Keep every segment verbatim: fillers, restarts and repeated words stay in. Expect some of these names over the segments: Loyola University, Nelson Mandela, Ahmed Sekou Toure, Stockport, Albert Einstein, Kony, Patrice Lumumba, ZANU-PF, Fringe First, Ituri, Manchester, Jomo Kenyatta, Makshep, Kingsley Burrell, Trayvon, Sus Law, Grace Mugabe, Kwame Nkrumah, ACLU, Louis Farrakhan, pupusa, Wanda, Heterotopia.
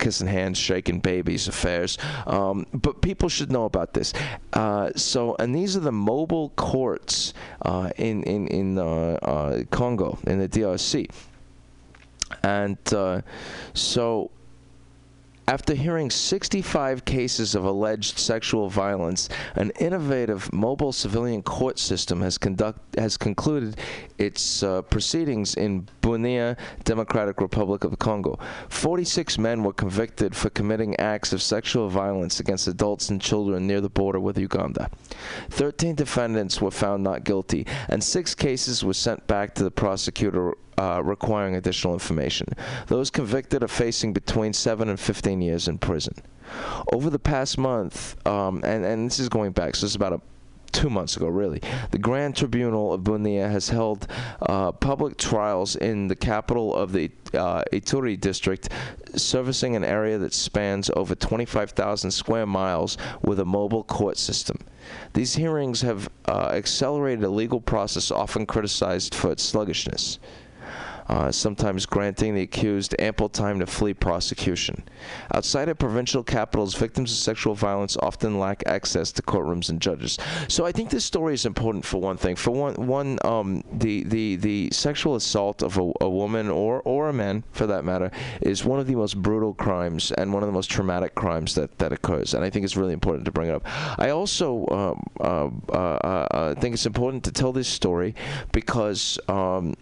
kissing hands, shaking babies affairs. Um, but people should know about this. Uh, so, and these are the mobile courts uh, in in in uh, uh, Congo, in the D R C. And uh, so, after hearing sixty-five cases of alleged sexual violence, an innovative mobile civilian court system has conduct has concluded its uh, proceedings in Bunia, Democratic Republic of the Congo. forty-six men were convicted for committing acts of sexual violence against adults and children near the border with Uganda. thirteen defendants were found not guilty, and six cases were sent back to the prosecutor, Uh, requiring additional information. Those convicted are facing between seven and fifteen years in prison. Over the past month, um, and, and this is going back, so it's about a two months ago, really. The Grand Tribunal of Bunia has held uh, public trials in the capital of the uh, Ituri district, servicing an area that spans over twenty-five thousand square miles with a mobile court system. These hearings have uh, accelerated a legal process often criticized for its sluggishness, Uh, sometimes granting the accused ample time to flee prosecution. Outside of provincial capitals, victims of sexual violence often lack access to courtrooms and judges. So I think this story is important for one thing. For one, one um, the, the, the sexual assault of a, a woman, or, or a man, for that matter, is one of the most brutal crimes and one of the most traumatic crimes that, that occurs. And I think it's really important to bring it up. I also um, uh, uh, uh, think it's important to tell this story because... Um,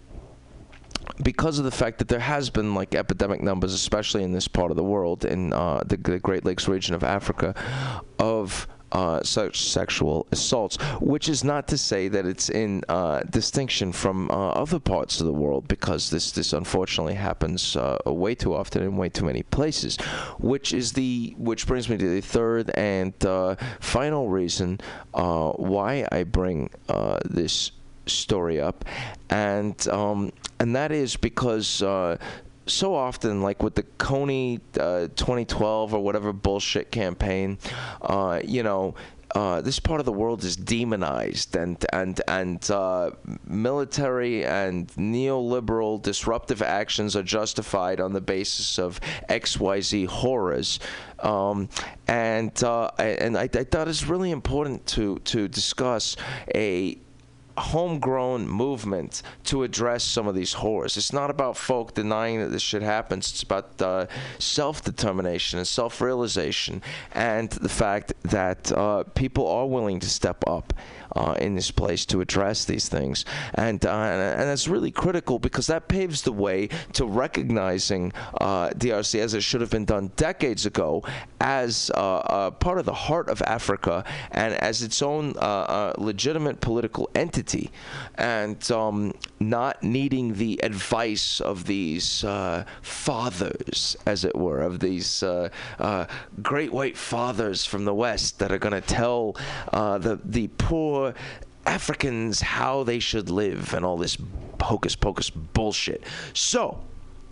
because of the fact that there has been, like, epidemic numbers, especially in this part of the world, in uh, the, the Great Lakes region of Africa, of uh, such sexual assaults, which is not to say that it's in uh, distinction from uh, other parts of the world, because this, this unfortunately happens uh, way too often in way too many places, which is the which brings me to the third and uh, final reason uh, why I bring uh, this story up, and um, and that is because uh, so often, like with the Kony uh, twenty twelve or whatever bullshit campaign, uh, you know, uh, this part of the world is demonized, and and and uh, military and neoliberal disruptive actions are justified on the basis of X Y Z horrors. Um, and uh, I, and I, I thought it's really important to to discuss a homegrown movement to address some of these horrors. It's not about folk denying that this shit happens. It's about uh, self-determination and self-realization, and the fact that uh, people are willing to step up uh, in this place to address these things. And, uh, and and that's really critical, because that paves the way to recognizing uh, D R C, as it should have been done decades ago, as uh, uh, part of the heart of Africa and as its own uh, uh, legitimate political entity, and um, not needing the advice of these uh, fathers, as it were, of these uh, uh, great white fathers from the West that are going to tell uh, the, the poor Africans how they should live and all this hocus pocus bullshit. So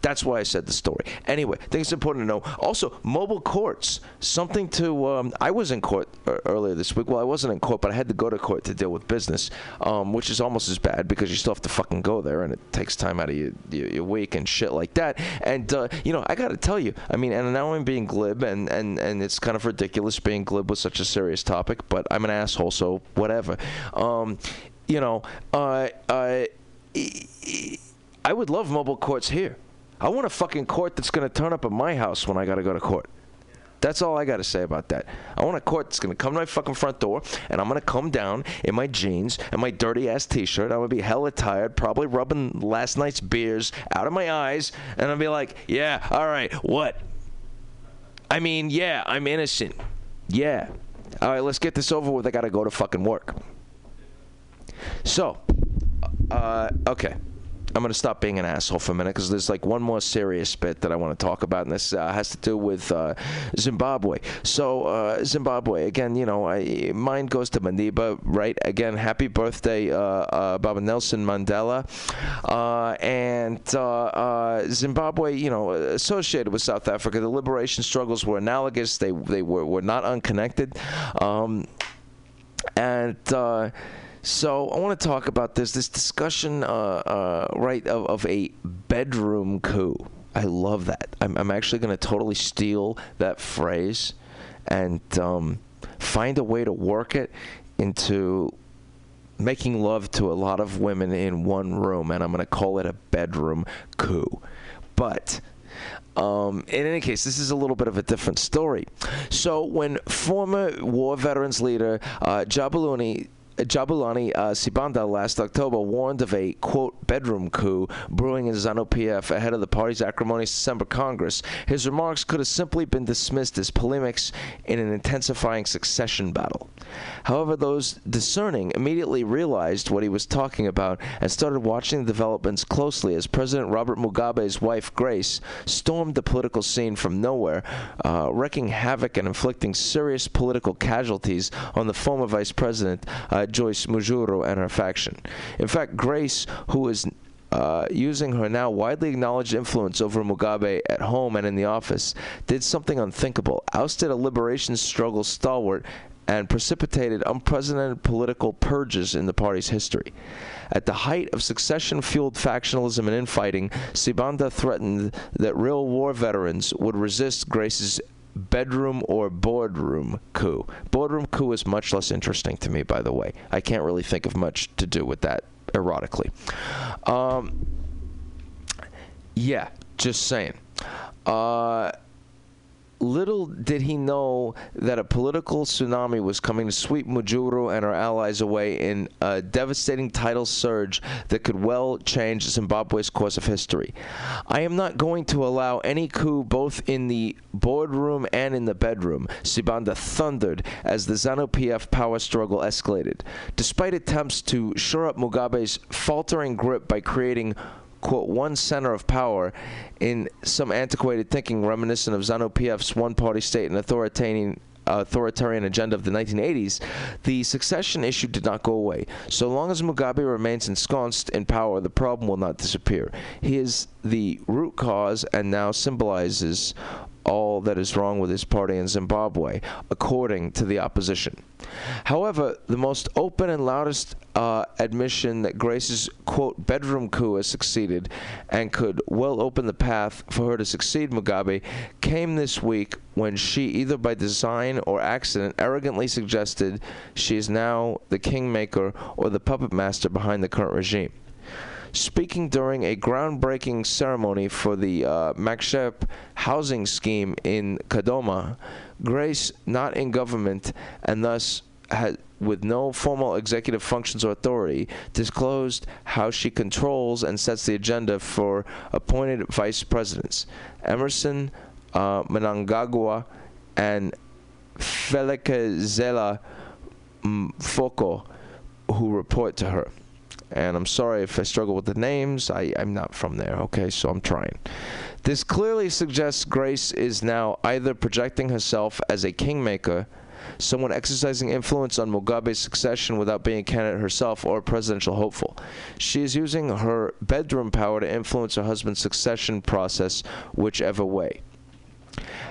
that's why I said the story. Anyway, I think it's important to know. Also, mobile courts, something to, um, I was in court earlier this week. Well, I wasn't in court, but I had to go to court to deal with business, um, which is almost as bad, because you still have to fucking go there, and it takes time out of your, your, your week and shit like that. And, uh, you know, I got to tell you, I mean, and now I'm being glib, and, and, and it's kind of ridiculous being glib with such a serious topic, but I'm an asshole, so whatever. Um, you know, uh, uh, I would love mobile courts here. I want a fucking court that's going to turn up at my house when I got to go to court. That's all I got to say about that. I want a court that's going to come to my fucking front door, and I'm going to come down in my jeans and my dirty-ass T-shirt. I'm going to be hella tired, probably rubbing last night's beers out of my eyes, and I'll be like, yeah, all right, what? I mean, yeah, I'm innocent. Yeah. All right, let's get this over with. I got to go to fucking work. So, uh, okay. I'm going to stop being an asshole for a minute, because there's like one more serious bit that I want to talk about, and this uh, has to do with uh, Zimbabwe. So uh, Zimbabwe, again, you know, I, mine goes to Madiba, right? Again, happy birthday, uh, uh, Baba Nelson Mandela. Uh, and uh, uh, Zimbabwe, you know, associated with South Africa, the liberation struggles were analogous. They, they were, were not unconnected. Um, and... Uh, So I want to talk about this, this discussion, uh, uh, right, of, of a bedroom coup. I love that. I'm, I'm actually going to totally steal that phrase and um, find a way to work it into making love to a lot of women in one room, and I'm going to call it a bedroom coup. But um, in any case, this is a little bit of a different story. So when former war veterans leader uh, Jabulani Jabulani uh, Sibanda last October warned of a, quote, bedroom coup brewing in ZANU-P F ahead of the party's acrimonious December Congress, his remarks could have simply been dismissed as polemics in an intensifying succession battle. However, those discerning immediately realized what he was talking about and started watching the developments closely as President Robert Mugabe's wife, Grace, stormed the political scene from nowhere, uh, wreaking havoc and inflicting serious political casualties on the former Vice President, uh, Joyce Mujuru and her faction. In fact, Grace, who is uh, using her now widely acknowledged influence over Mugabe at home and in the office, did something unthinkable, ousted a liberation struggle stalwart, and precipitated unprecedented political purges in the party's history. At the height of succession-fueled factionalism and infighting, Sibanda threatened that real war veterans would resist Grace's bedroom or boardroom coup. Boardroom coup is much less interesting to me, by the way. I can't really think of much to do with that erotically. Um, yeah, just saying. Uh, little did he know that a political tsunami was coming to sweep Mujuru and her allies away in a devastating tidal surge that could well change Zimbabwe's course of history. I am not going to allow any coup both in the boardroom and in the bedroom, Sibanda thundered as the ZANU-P F power struggle escalated. Despite attempts to shore up Mugabe's faltering grip by creating, quote, one center of power in some antiquated thinking reminiscent of ZANU-P F's one-party state and authoritarian authoritarian agenda of the nineteen eighties, the succession issue did not go away. So long as Mugabe remains ensconced in power, the problem will not disappear. He is the root cause and now symbolizes all that is wrong with his party in Zimbabwe, according to the opposition. However, the most open and loudest uh, admission that Grace's, quote, bedroom coup has succeeded and could well open the path for her to succeed Mugabe came this week when she, either by design or accident, arrogantly suggested she is now the kingmaker or the puppet master behind the current regime. Speaking during a groundbreaking ceremony for the uh, Makshep housing scheme in Kadoma, Grace, not in government and thus had, with no formal executive functions or authority, disclosed how she controls and sets the agenda for appointed vice presidents, Emmerson uh, Mnangagwa and Phelekezela Mphoko, who report to her. And I'm sorry if I struggle with the names. I, I'm not from there, okay, so I'm trying. This clearly suggests Grace is now either projecting herself as a kingmaker, someone exercising influence on Mugabe's succession without being a candidate herself, or a presidential hopeful. She is using her bedroom power to influence her husband's succession process whichever way.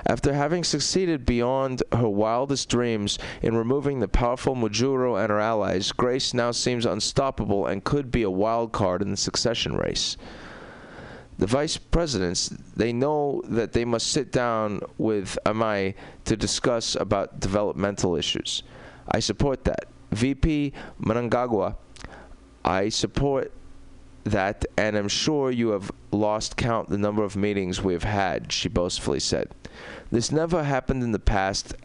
After having succeeded beyond her wildest dreams in removing the powerful Mujuru and her allies, Grace now seems unstoppable and could be a wild card in the succession race. The vice presidents, they know that they must sit down with Amai to discuss about developmental issues. I support that. V P Mnangagwa, I support that, and I'm sure you have lost count the number of meetings we have had, she boastfully said. This never happened in the past,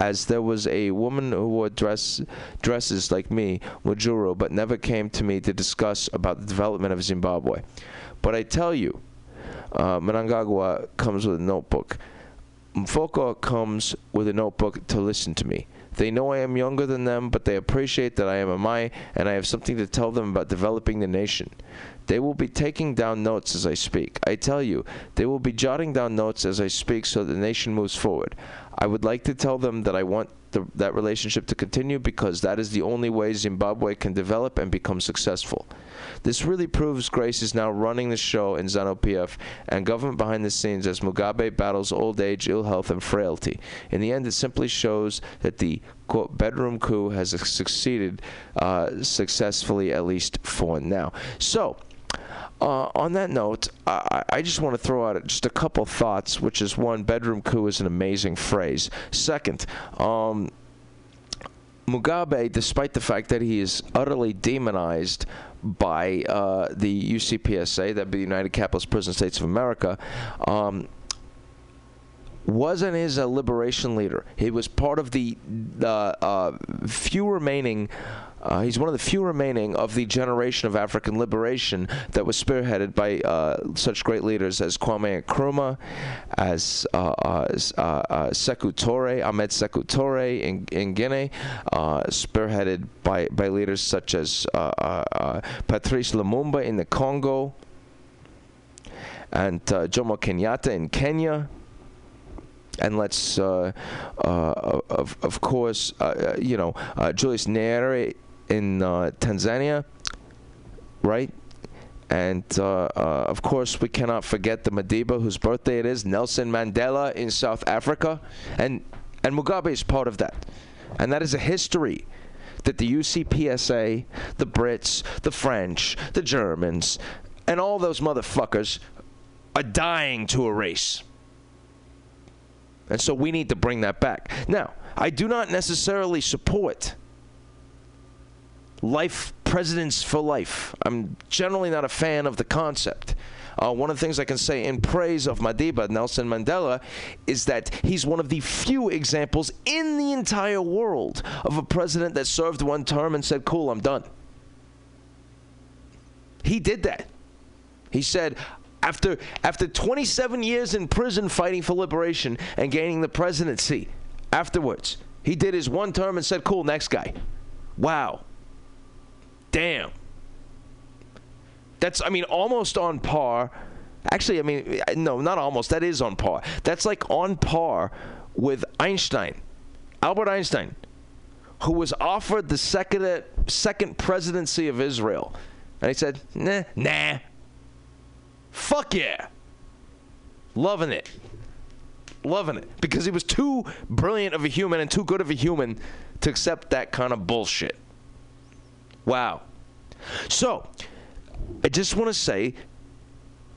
as there was a woman who wore dress, dresses like me, Mujuru, but never came to me to discuss about the development of Zimbabwe. But I tell you, uh, Mnangagwa comes with a notebook. Mfoko comes with a notebook to listen to me. They know I am younger than them, but they appreciate that I am Amai, and I have something to tell them about developing the nation. They will be taking down notes as I speak. I tell you, they will be jotting down notes as I speak so the nation moves forward. I would like to tell them that I want the, that relationship to continue because that is the only way Zimbabwe can develop and become successful. This really proves Grace is now running the show in ZANU-P F and government behind the scenes as Mugabe battles old age, ill health, and frailty. In the end, it simply shows that the, quote, bedroom coup has succeeded uh, successfully, at least for now. So, Uh, on that note, I, I just want to throw out just a couple thoughts, which is one, bedroom coup is an amazing phrase. Second, um, Mugabe, despite the fact that he is utterly demonized by uh, the U C P S A, that'd be the United Capitalist Prison States of America, um, wasn't his a liberation leader. He was part of the uh, uh, few remaining... Uh, he's one of the few remaining of the generation of African liberation that was spearheaded by uh, such great leaders as Kwame Nkrumah, as, uh, uh, as uh, uh, Sekou Toure, Ahmed Sekou Toure in, in Guinea, uh, spearheaded by, by leaders such as uh, uh, uh, Patrice Lumumba in the Congo, and uh, Jomo Kenyatta in Kenya. And let's, uh, uh, of, of course, uh, you know, uh, Julius Nyerere in uh, Tanzania, right? And, uh, uh, of course, we cannot forget the Madiba, whose birthday it is, Nelson Mandela in South Africa. And, and Mugabe is part of that. And that is a history that the U C P S A, the Brits, the French, the Germans, and all those motherfuckers are dying to erase. And so we need to bring that back. Now, I do not necessarily support life, presidents for life. I'm generally not a fan of the concept. Uh, one of the things I can say in praise of Madiba, Nelson Mandela, is that he's one of the few examples in the entire world of a president that served one term and said, cool, I'm done. He did that. He said... After after twenty-seven years in prison fighting for liberation and gaining the presidency afterwards, he did his one term and said, cool, next guy. Wow. Damn. That's, I mean, almost on par. Actually, I mean, no, not almost. That is on par. That's like on par with Einstein, Albert Einstein, who was offered the second, second presidency of Israel. And he said, nah, nah. Fuck yeah. Loving it. Loving it. Because he was too brilliant of a human and too good of a human to accept that kind of bullshit. Wow. So, I just want to say,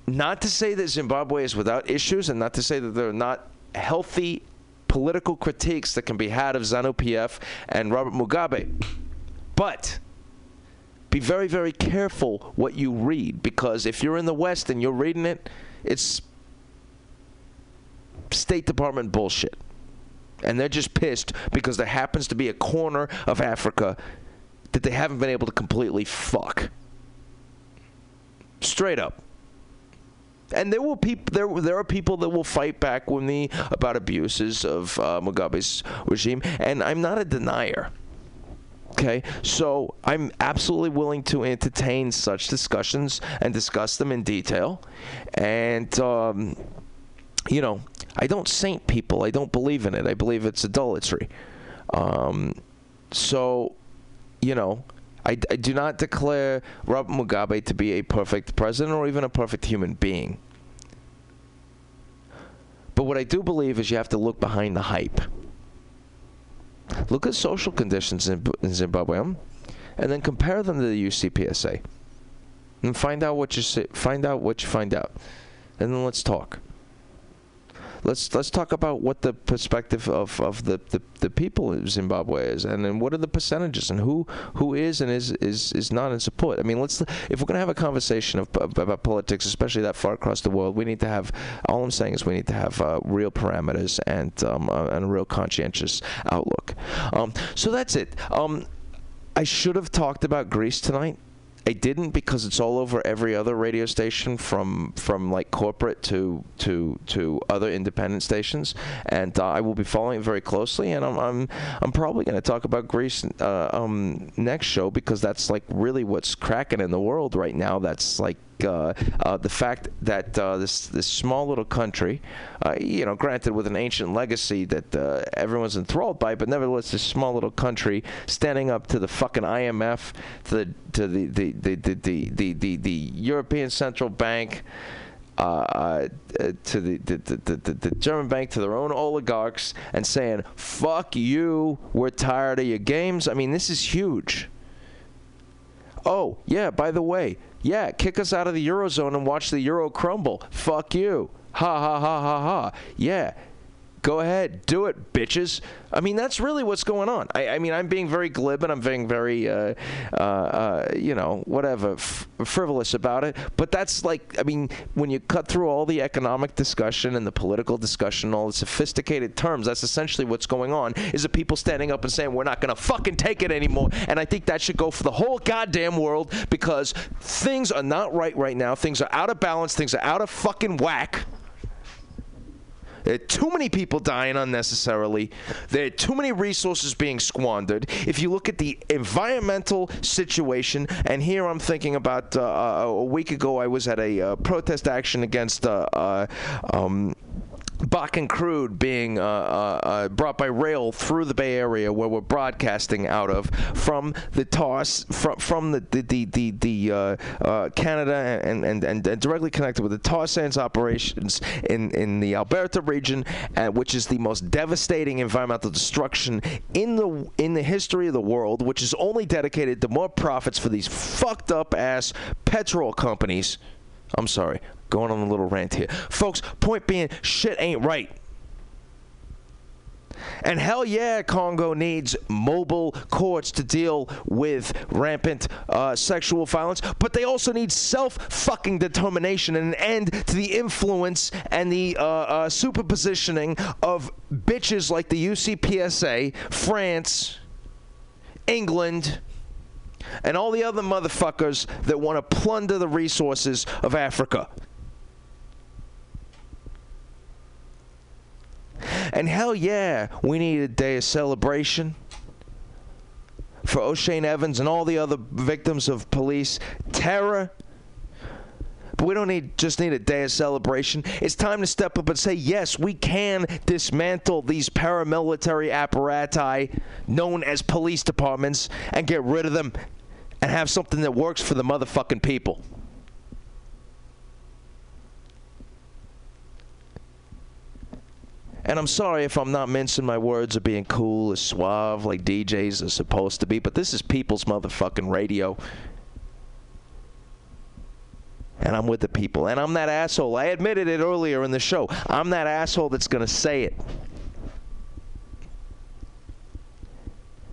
not to say that Zimbabwe is without issues and not to say that there are not healthy political critiques that can be had of ZANU-P F and Robert Mugabe. But... be very, very careful what you read, because if you're in the West and you're reading it, it's State Department bullshit. And they're just pissed because there happens to be a corner of Africa that they haven't been able to completely fuck. Straight up. And there will peop- there there are people that will fight back with me about abuses of uh, Mugabe's regime, and I'm not a denier. Okay, so I'm absolutely willing to entertain such discussions and discuss them in detail. And, um, you know, I don't saint people. I don't believe in it. I believe it's idolatry. Um, so, you know, I, I do not declare Robert Mugabe to be a perfect president or even a perfect human being. But what I do believe is you have to look behind the hype. Look at social conditions in, in Zimbabwe, and then compare them to the U C P S A, and find out what you see, find out what you find out, and then let's talk. Let's let's talk about what the perspective of, of the, the, the people of Zimbabwe is, and then what are the percentages, and who who is and is is, is not in support. I mean, let's if we're going to have a conversation of, about politics, especially that far across the world, we need to have. All I'm saying is we need to have uh, real parameters and um, uh, and a real conscientious outlook. Um, so that's it. Um, I should have talked about Greece tonight. I didn't because it's all over every other radio station from from like corporate to to to other independent stations, and uh, I will be following it very closely. And I'm I'm I'm probably going to talk about Greece uh, um next show, because that's like really what's cracking in the world right now. That's like uh, uh, the fact that uh, this this small little country, uh, you know, granted with an ancient legacy that uh, everyone's enthralled by, but nevertheless this small little country standing up to the fucking I M F, to the to the the The, the, the, the, the, the European Central Bank, uh, uh, to the, the, the, the, the German bank, to their own oligarchs, and saying, fuck you, we're tired of your games. I mean, this is huge. Oh, yeah, by the way, yeah, kick us out of the Eurozone and watch the Euro crumble. Fuck you. Ha, ha, ha, ha, ha. Yeah, go ahead. Do it, bitches. I mean, that's really what's going on. I, I mean, I'm being very glib and I'm being very, uh, uh, uh, you know, whatever, f- frivolous about it. But that's like, I mean, when you cut through all the economic discussion and the political discussion, all the sophisticated terms, that's essentially what's going on, is the people standing up and saying, we're not going to fucking take it anymore. And I think that should go for the whole goddamn world, because things are not right right now. Things are out of balance. Things are out of fucking whack. There are too many people dying unnecessarily. There are too many resources being squandered. If you look at the environmental situation, and here I'm thinking about uh, a week ago I was at a uh, protest action against uh, uh, um, Bakken crude being uh, uh, brought by rail through the Bay Area, where we're broadcasting out of, from the T A R S, from from the the the, the, the uh, uh, Canada and, and and and directly connected with the tar sands operations in, in the Alberta region, uh, which is the most devastating environmental destruction in the in the history of the world, which is only dedicated to more profits for these fucked up ass petrol companies. I'm sorry. Going on a little rant here. Folks, point being, shit ain't right. And hell yeah, Congo needs mobile courts to deal with rampant uh, sexual violence, but they also need self-fucking determination and an end to the influence and the uh, uh, superpositioning of bitches like the U C P S A, France, England, and all the other motherfuckers that want to plunder the resources of Africa. And hell yeah, we need a day of celebration for O'Shane Evans and all the other victims of police terror. But we don't need just need a day of celebration. It's time to step up and say, yes, we can dismantle these paramilitary apparati known as police departments and get rid of them and have something that works for the motherfucking people. And I'm sorry if I'm not mincing my words or being cool or suave like D Js are supposed to be, but this is people's motherfucking radio. And I'm with the people. And I'm that asshole. I admitted it earlier in the show. I'm that asshole that's going to say it.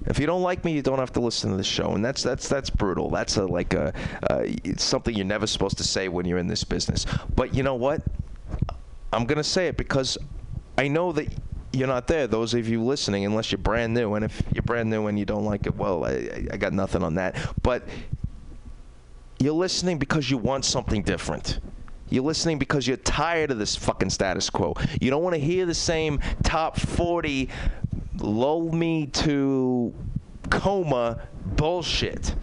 If you don't like me, you don't have to listen to the show. And that's that's that's brutal. That's a, like a, uh, it's something you're never supposed to say when you're in this business. But you know what? I'm going to say it because I know that you're not there, those of you listening, unless you're brand new. And if you're brand new and you don't like it, well, I, I got nothing on that. But you're listening because you want something different. You're listening because you're tired of this fucking status quo. You don't want to hear the same top forty lull me to coma bullshit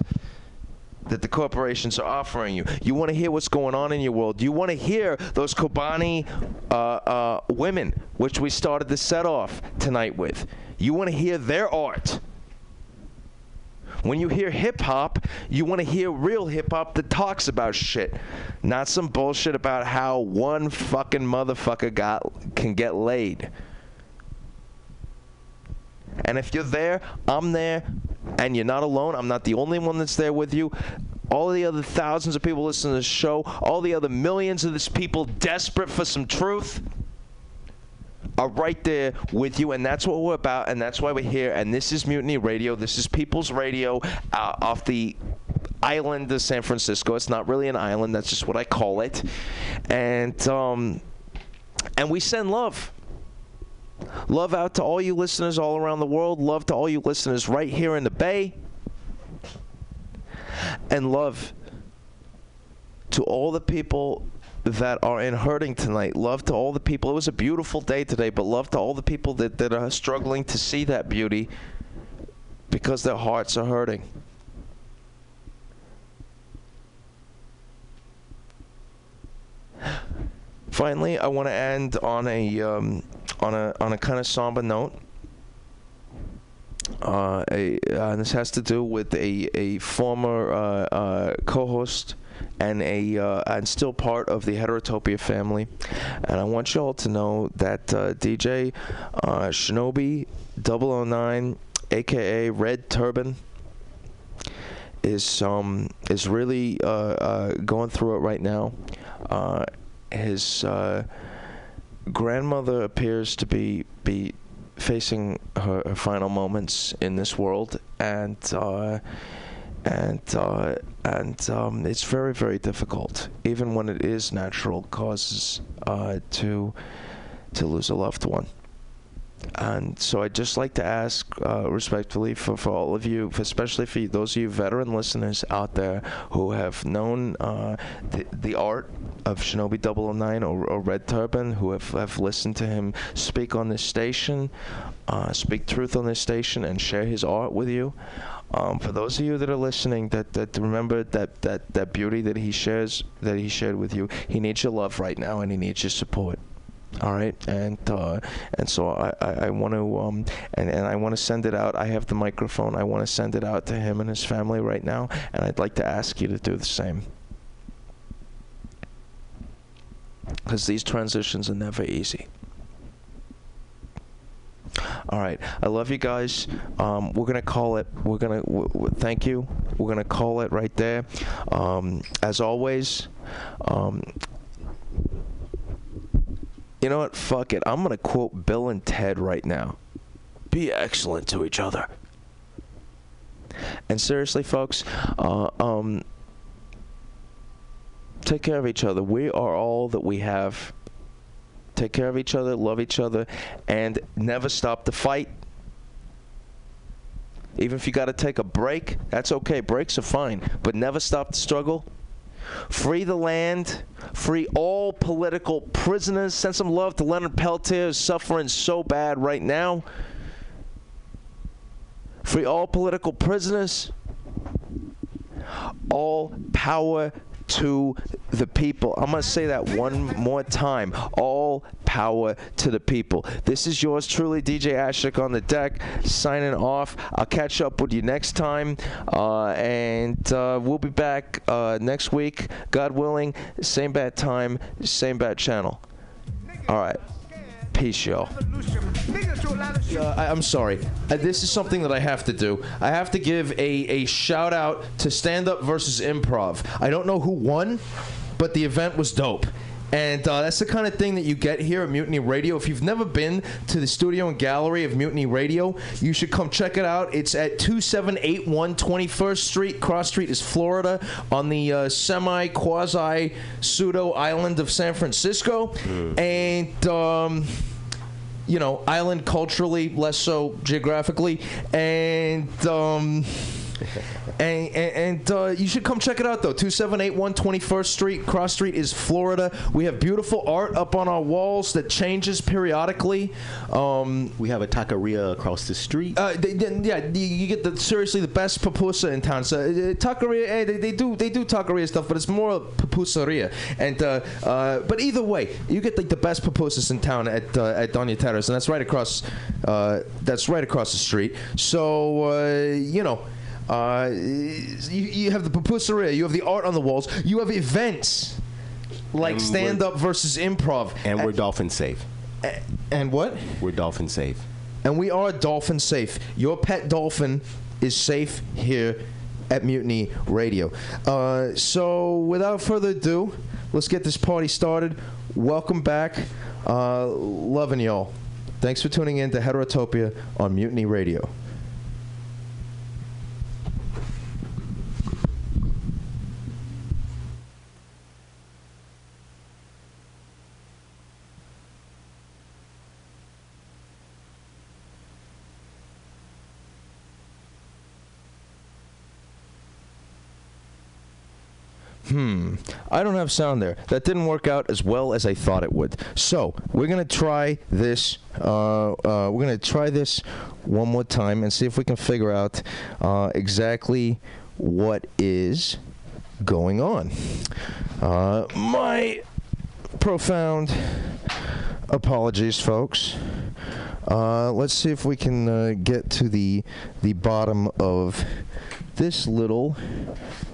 that the corporations are offering you. You want to hear what's going on in your world. You want to hear those Kobani uh, uh, women, which we started the set off tonight with. You want to hear their art. When you hear hip-hop, you want to hear real hip-hop that talks about shit, not some bullshit about how one fucking motherfucker got can get laid. And if you're there, I'm there, and you're not alone. I'm not the only one that's there with you. All the other thousands of people listening to this show, all the other millions of these people desperate for some truth are right there with you, and that's what we're about, and that's why we're here, and this is Mutiny Radio. This is People's Radio uh, off the island of San Francisco. It's not really an island. That's just what I call it. And um, and we send love. Love out to all you listeners all around the world. Love to all you listeners right here in the Bay. And love to all the people that are in hurting tonight. Love to all the people. It was a beautiful day today, but love to all the people that, that are struggling to see that beauty because their hearts are hurting. Finally, I want to end on a um, on a on a kind of somber note. Uh, a, uh, this has to do with a a former uh, uh, co-host and a uh, and still part of the Heterotopia family, and I want you all to know that uh, D J uh, Shinobi double oh nine, aka Red Turban, is um is really uh, uh, going through it right now. Uh, his uh, grandmother appears to be be facing her, her final moments in this world, and uh, and uh, and um, it's very, very difficult, even when it is natural causes, uh, to to lose a loved one. And so I'd just like to ask uh, respectfully for, for all of you, for especially for you, those of you veteran listeners out there who have known uh, the, the art of Shinobi double oh nine or, or Red Turban, who have, have listened to him speak on this station, uh, speak truth on this station, and share his art with you. Um, for those of you that are listening, that, that remember that, that, that beauty that he shares, that he shared with you, he needs your love right now, and he needs your support. All right, and uh, and so I, I, I want to um and, and I want to send it out. I have the microphone. I want to send it out to him and his family right now, and I'd like to ask you to do the same, because these transitions are never easy. All right, I love you guys. Um, we're gonna call it. We're gonna w- w- thank you. We're gonna call it right there. Um, as always, um. You know what? Fuck it. I'm going to quote Bill and Ted right now. Be excellent to each other. And seriously, folks, uh, um, take care of each other. We are all that we have. Take care of each other, love each other, and never stop the fight. Even if you got to take a break, that's okay. Breaks are fine. But never stop the struggle. Free the land, free all political prisoners. Send some love to Leonard Peltier, who's suffering so bad right now. Free all political prisoners. All power to the people. I'm going to say that one more time. All power to the people. This is yours truly, D J Ashik on the deck, signing off. I'll catch up with you next time, uh, and uh, we'll be back uh, next week, God willing. Same bat time, same bat channel. All right. Peace, y'all. Uh, I, I'm sorry. Uh, this is something that I have to do. I have to give a, a shout out to Stand Up versus Improv. I don't know who won, but the event was dope. And uh, that's the kind of thing that you get here at Mutiny Radio. If you've never been to the studio and gallery of Mutiny Radio, you should come check it out. It's at two seven eight one twenty-first Street. Cross Street is Florida, on the uh, semi-quasi-pseudo island of San Francisco. Mm. And... Um, you know, island culturally, less so geographically, and um, and and, and uh, you should come check it out though. two seven eight one twenty-first Street, Cross Street is Florida. We have beautiful art up on our walls that changes periodically. Um, we have a taqueria across the street. Uh, they, they, yeah, you get the, seriously the best pupusa in town. So uh, taqueria, eh, they, they do they do taqueria stuff, but it's more pupusaria. And uh, uh, but either way, you get like the best pupusas in town at uh, at Doña Terra. And that's right across, uh, that's right across the street. So uh, you know, uh, you, you have the pupusaria, you have the art on the walls, you have events like stand up versus improv, and at, we're dolphin safe. And, and what? We're dolphin safe, and we are dolphin safe. Your pet dolphin is safe here at Mutiny Radio. Uh, so without further ado, let's get this party started. Welcome back, uh, loving y'all. Thanks for tuning in to Heterotopia on Mutiny Radio. Hmm, I don't have sound there. That didn't work out as well as I thought it would. So, we're going to try this, uh, uh, we're going to try this one more time and see if we can figure out uh, exactly what is going on. Uh, my profound apologies, folks. Uh, let's see if we can uh, get to the the bottom of this little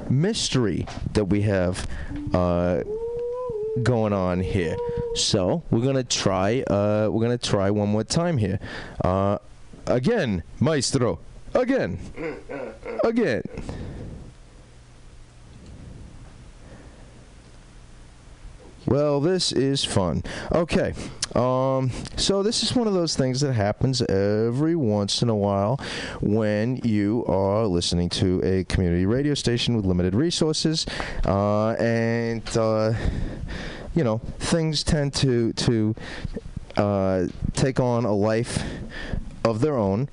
mystery that we have uh, going on here. So we're gonna try. Uh, we're gonna try one more time here. Uh, again, maestro. Again. Again. Well, this is fun. Okay, um, so this is one of those things that happens every once in a while when you are listening to a community radio station with limited resources, uh, and, uh, you know, things tend to, to uh, take on a life of their own.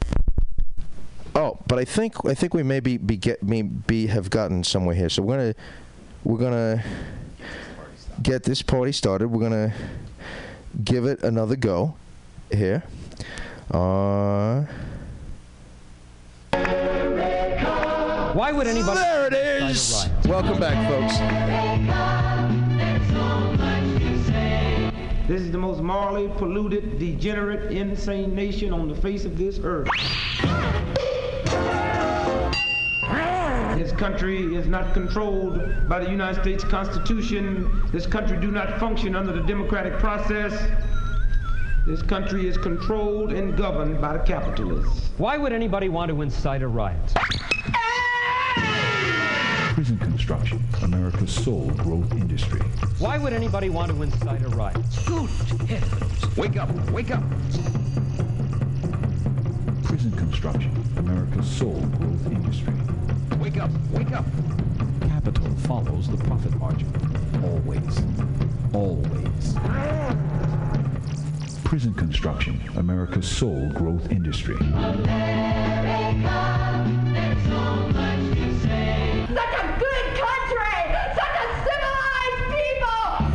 Oh, but I think I think we may be, be get may be have gotten somewhere here. So we're gonna we're gonna get this party started. We're gonna give it another go here. Uh, Why would anybody? There it is. Welcome back, folks. This is the most morally polluted, degenerate, insane nation on the face of this earth. This country is not controlled by the United States Constitution. This country do not function under the democratic process. This country is controlled and governed by the capitalists. Why would anybody want to incite a riot? Prison construction, America's sole growth industry. Why would anybody want to incite a riot? Good heavens! Wake up! Wake up! Prison construction, America's sole growth industry. Wake up! Wake up! Capital follows the profit margin. Always. Always. Prison construction, America's sole growth industry. America, there's so much to say. Such a good country! Such a civilized people!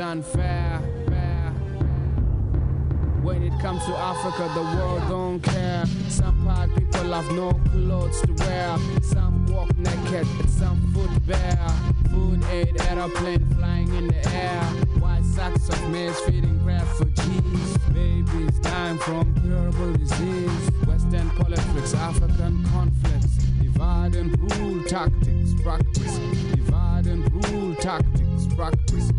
Unfair, fair. When it comes to Africa, the world don't care. Some part people have no clothes to wear. Some walk naked, some foot bare. Food aid, aeroplane flying in the air. White sacks of maize feeding refugees. Babies dying from curable disease. Western politics, African conflicts. Divide and rule tactics, practice. Divide and rule tactics, practice.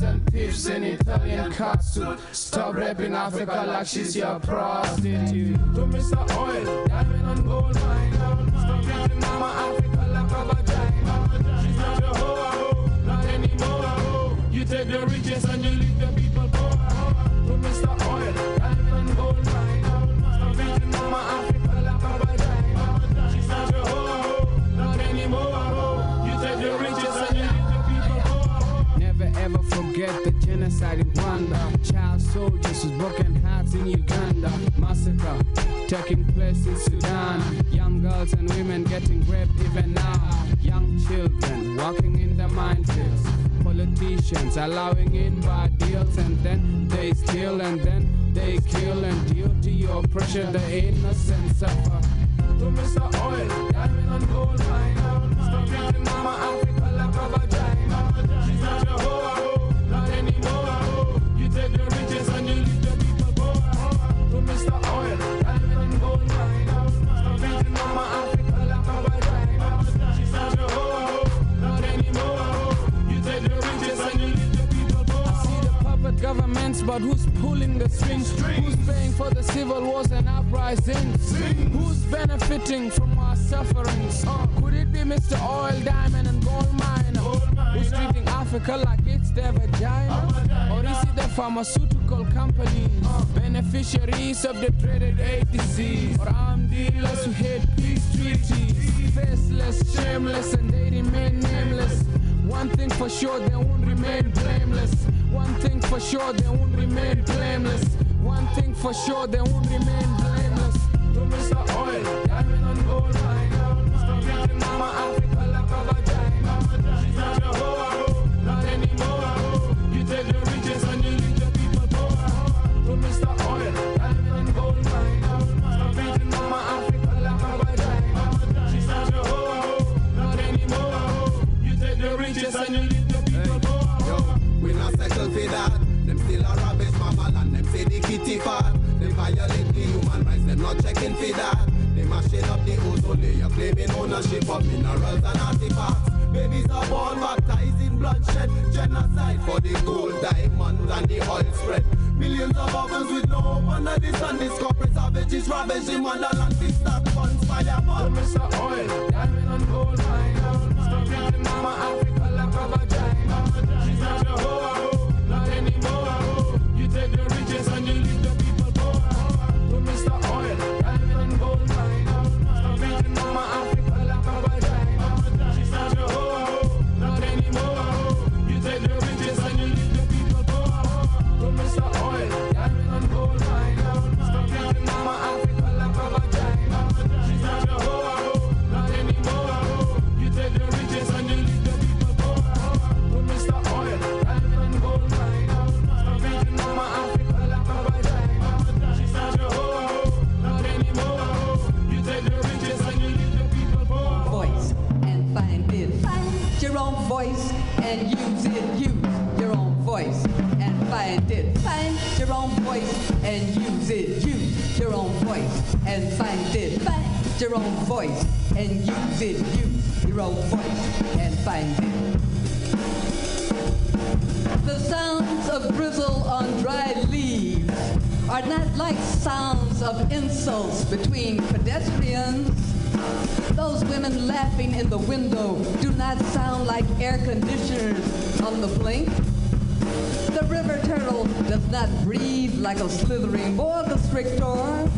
And thieves in Italian catsuit. Stop rapping Africa like she's your prostitute. To Mister Oil, diamond and gold mine. Stop using Mama Africa like a vagina. She's not your ho-a-ho, not anymore. You take the riches and you leave the people poor. To Mister Oil, diamond and gold mine. Stop using Mama Africa like a vagina. She's not your ho-a-ho, not anymore. You take the riches and you leave. Never forget the genocide in Rwanda. Child soldiers with broken hearts in Uganda. Massacre taking place in Sudan. Young girls and women getting raped even now. Young children walking in the minefields. Politicians allowing in bad deals. And then they steal and then they kill. And due to your pressure the innocent suffer. To Mister Oil, diamond and gold mine. Stop using Mama Africa like a vagina. She's not your hoe. Governments, but who's pulling the strings? Who's paying for the civil wars and uprisings? Who's benefiting from our sufferings? Could it be Mister Oil, Diamond and Gold Miner? Who's treating Africa like it's their vagina? Or is it the pharmaceutical companies, beneficiaries of the dreaded AIDS disease? Or armed dealers who hate peace treaties? Faceless, shameless, and they remain nameless. One thing for sure, they won't remain blameless. One thing for sure, they won't remain blameless. One thing for sure, they won't remain blameless. To Mister Oil, diamond and gold mine. Stop using Mama Africa like a vagina. She's not your hoe, not anymore. You take the riches and you leave the people poor. To Mister Oil, diamond and gold mine. Stop using Mama Africa like a vagina. She's not your hoe, not anymore. You take the riches and you leave the people poor. We not settle for that. Them still a rubbish mama and them say the kitty fat. Them violate the human rights, them not checking for that. They mashing up the ozone layer, claiming ownership of minerals and artifacts. Babies are born baptized in bloodshed. Genocide for the gold, diamonds and the oil spread. Millions of orphans with no hope under the sun. These corporate savages ravage the motherland. They start bonfire, but Mister Oil, diamond and gold mine. Stop using Mama Africa like a vagina. She's not your hoe, not anymore. You take the riches and you leave the people poor. To Mister Oil, diamond and gold mine. Stop using Mama Africa like a vagina. your own voice and use it. Use your own voice and find it. Find your own voice and use it. Use your own voice and find it. Find your own voice and use it. Use your own voice and find it. The sounds of drizzle on dry leaves are not like sounds of insults between pedestrians. Those women laughing in the window do not sound like air conditioners on the blink. The river turtle does not breathe like a slithering boa constrictor.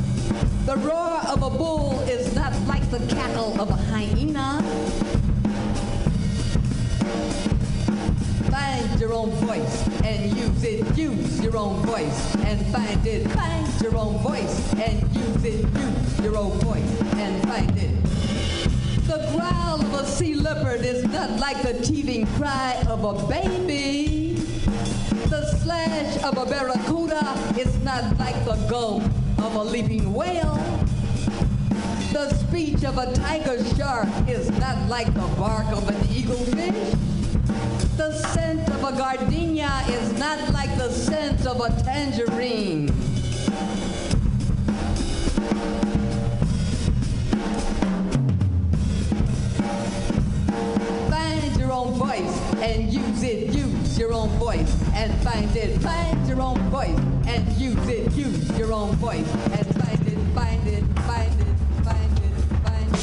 The roar of a bull is not like the cackle of a hyena. Find your own voice and use it. Use your own voice and find it. Find your own voice and use it. Use your own voice and find it. The growl of a sea leopard is not like the teething cry of a baby. The slash of a barracuda is not like the gulp of a leaping whale. The speech of a tiger shark is not like the bark of an eaglefish. The scent of a gardenia is not like the scent of a tangerine. Find your own voice and use it. Use your own voice and find it. Find your own voice and use it. Use your own voice and find it. Find it. Find it. Find it. Find it.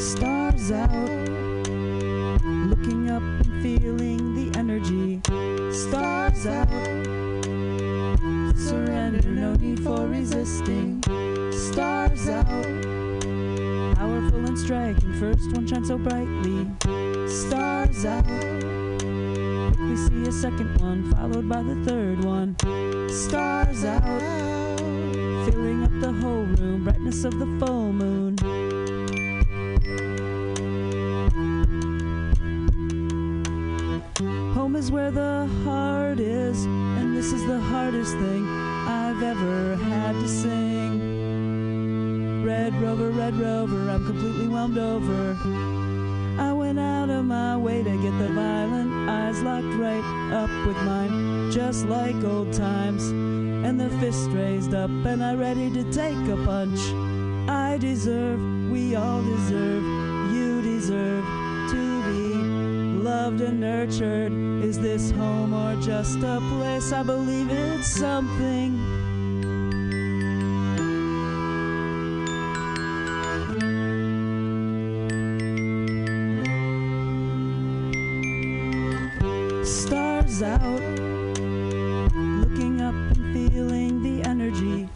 stars out, looking up and feeling the energy, stars out, surrender, no need for resisting, stars out, powerful and striking, first one shines so brightly, stars out, we see a second one, followed by the third one, stars out, filling up the whole room, brightness of the full moon. Home is where the heart is, and this is the hardest thing I've ever had to sing. Red Rover, Red Rover, I'm completely whelmed over. I went out of my way to get the violent eyes locked right up with mine, just like old times, and the fist raised up, and I ready to take a punch. I deserve, we all deserve, you deserve to be loved and nurtured. Is this home or just a place? I believe it's something. Out, looking up and feeling the energy,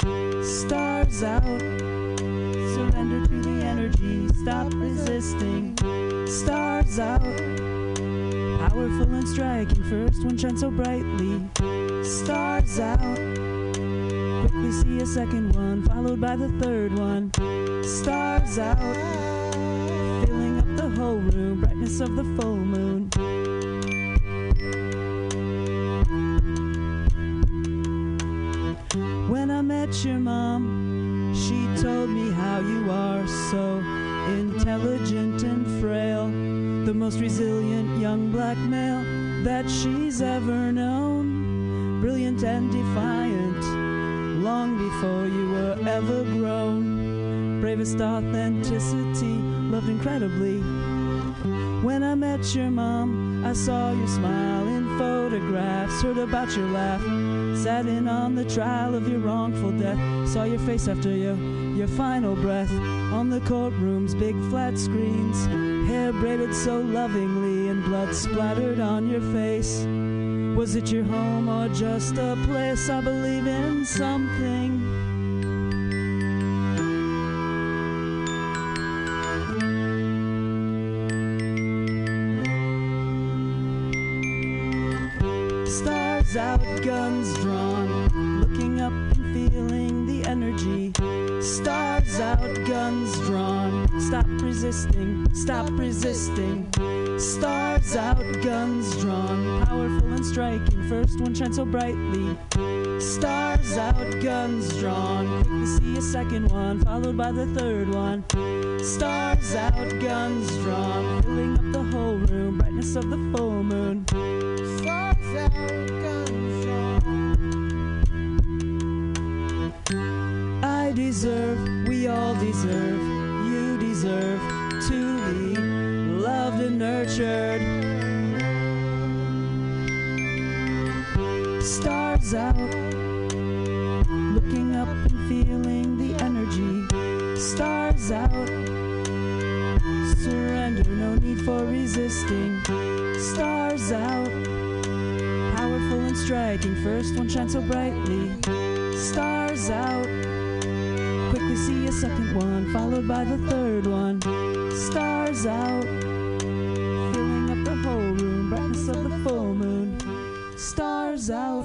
stars out, surrender to the energy, stop resisting, stars out, powerful and striking, first one shines so brightly, stars out, quickly see a second one, followed by the third one, stars out, filling up the whole room, brightness of the full moon. Your mom, she told me how you are so intelligent and frail, the most resilient young black male that she's ever known, brilliant and defiant, long before you were ever grown, bravest authenticity, loved incredibly. When I met your mom, I saw your smile in photographs, heard about your laugh, sat in on the trial of your wrongful death, saw your face after you, your final breath, on the courtroom's big flat screens, hair braided so lovingly and blood splattered on your face. Was it your home or just a place? I believe in something. Out, guns drawn, looking up and feeling the energy, stars out, guns drawn, stop resisting, stop resisting, stars out, guns drawn, powerful and striking, first one shines so brightly, stars out, guns drawn, quickly see a second one, followed by the third one, stars out, guns drawn, filling up the whole room, brightness of the full moon, stars out, guns drawn. I deserve, we all deserve, you deserve to be loved and nurtured. Stars out, looking up and feeling the energy, stars out, surrender, no need for resisting, stars out, powerful and striking, first one shines so brightly, stars out, quickly see a second one, followed by the third one, stars out, filling up the whole room, brightness of the full moon, stars out.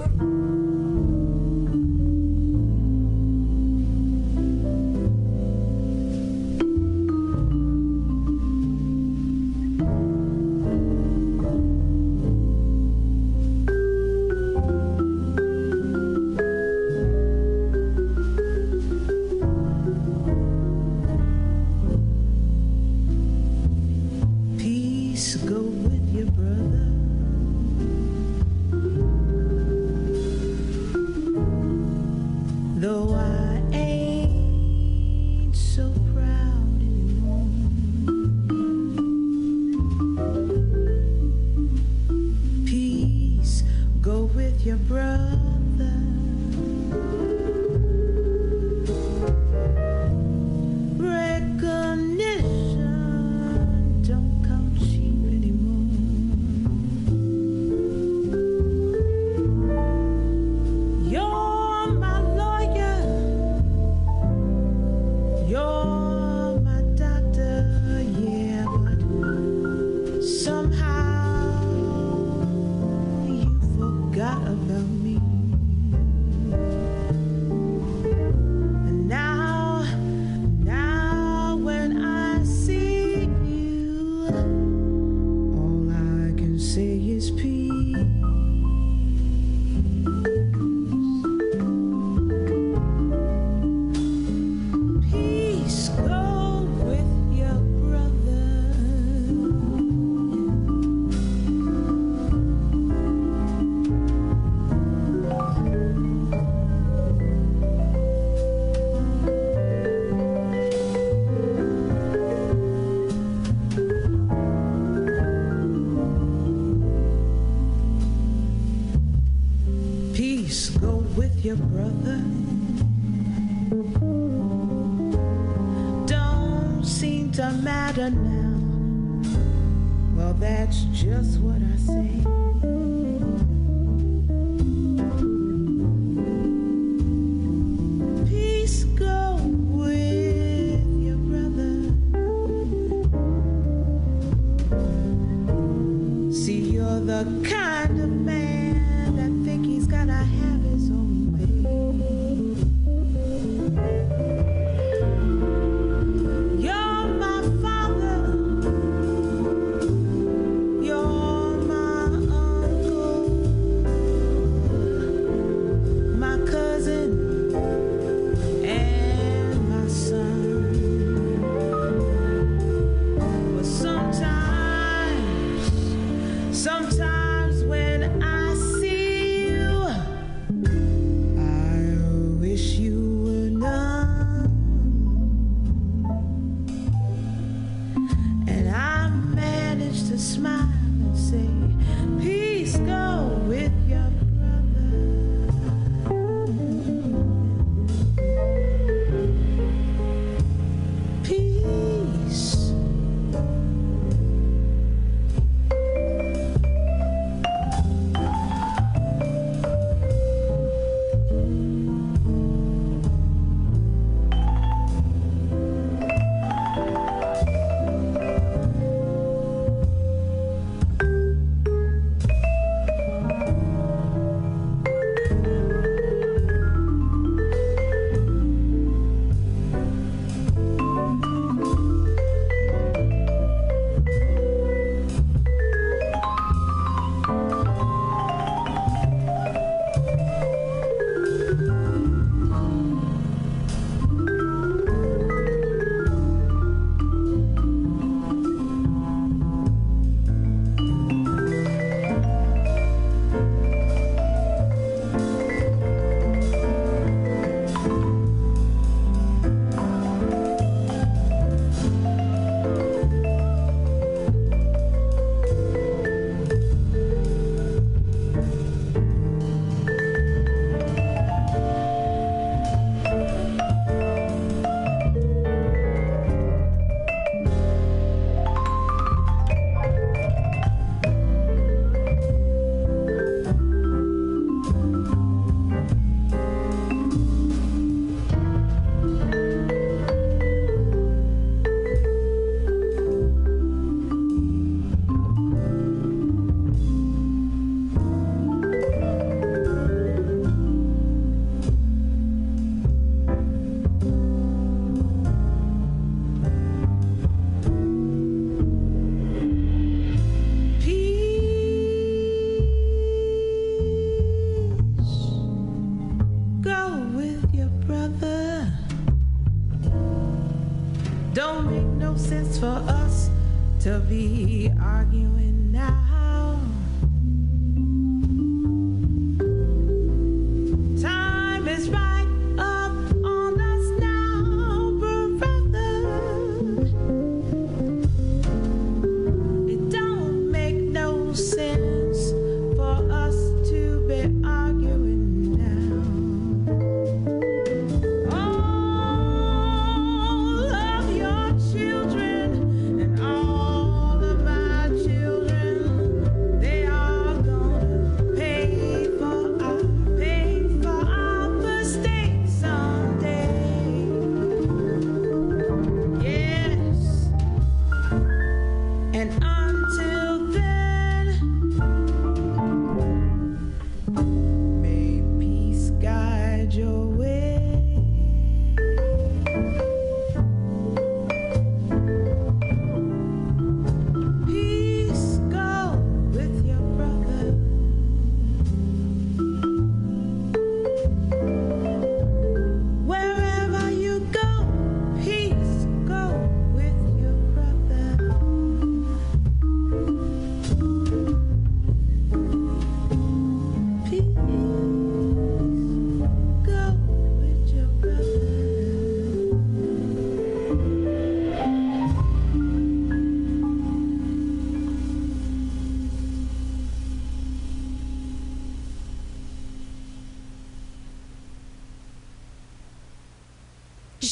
Go with your brother. with your brother. Don't seem to matter now. Well, that's just what I say. The kind of man that think he's gotta have his own way. You're my father, you're my uncle, my cousin, and my son. But sometimes, sometimes.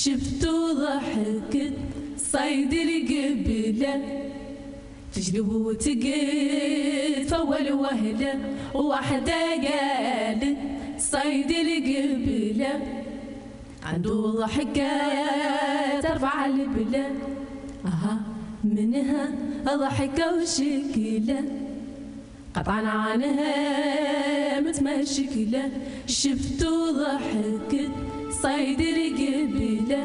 شفتو ضحكت صيد القبيلة تجلب وتقيت فول وهلة وحدة قالت صيد القبيلة عنده ضحكة ترفع البلة أها منها ضحكة وشكلة قطعنا عنها متمشكلة شفتو ضحكت صيد القبيلة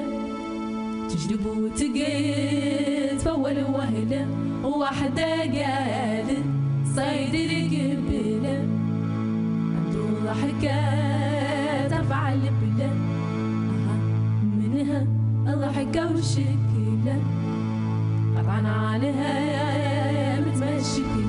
تجلب وتقيت فول وهلة وحدة قالت صيد القبيلة عنده ضحكة ترفع البلة منها ضحكة وشكلة قطعنا عنها متمشكلة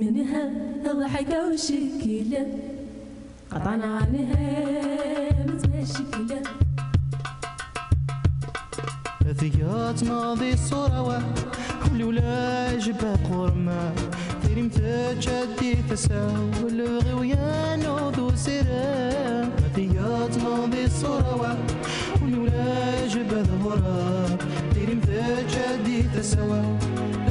منها الضحكة والشكيلة قطعنا عنها متنا الشكيلة ذيات ماضي الصروة والولا جبه قرمة ديري متجدي تساول غويان وذو سرا ذيات ماضي الصروة والولا جبه ظهرة ديري متجدي تساول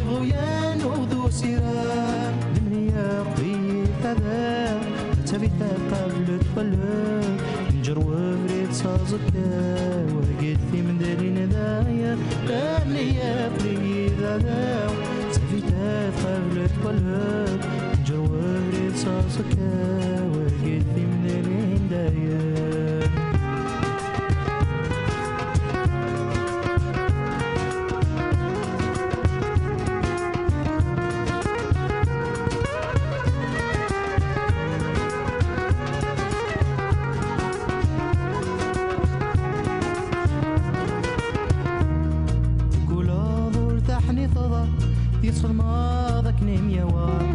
غويان وذو سرا دنيا قيت ذا تبيتها قبل تولد جرو بريت صازكا وقيت في من دارين دايا دنيا قيت ذا تبيتها قبل تولد جرو بريت صازكا وقيت في من دارين دايا يصل ماضك نيم يا وار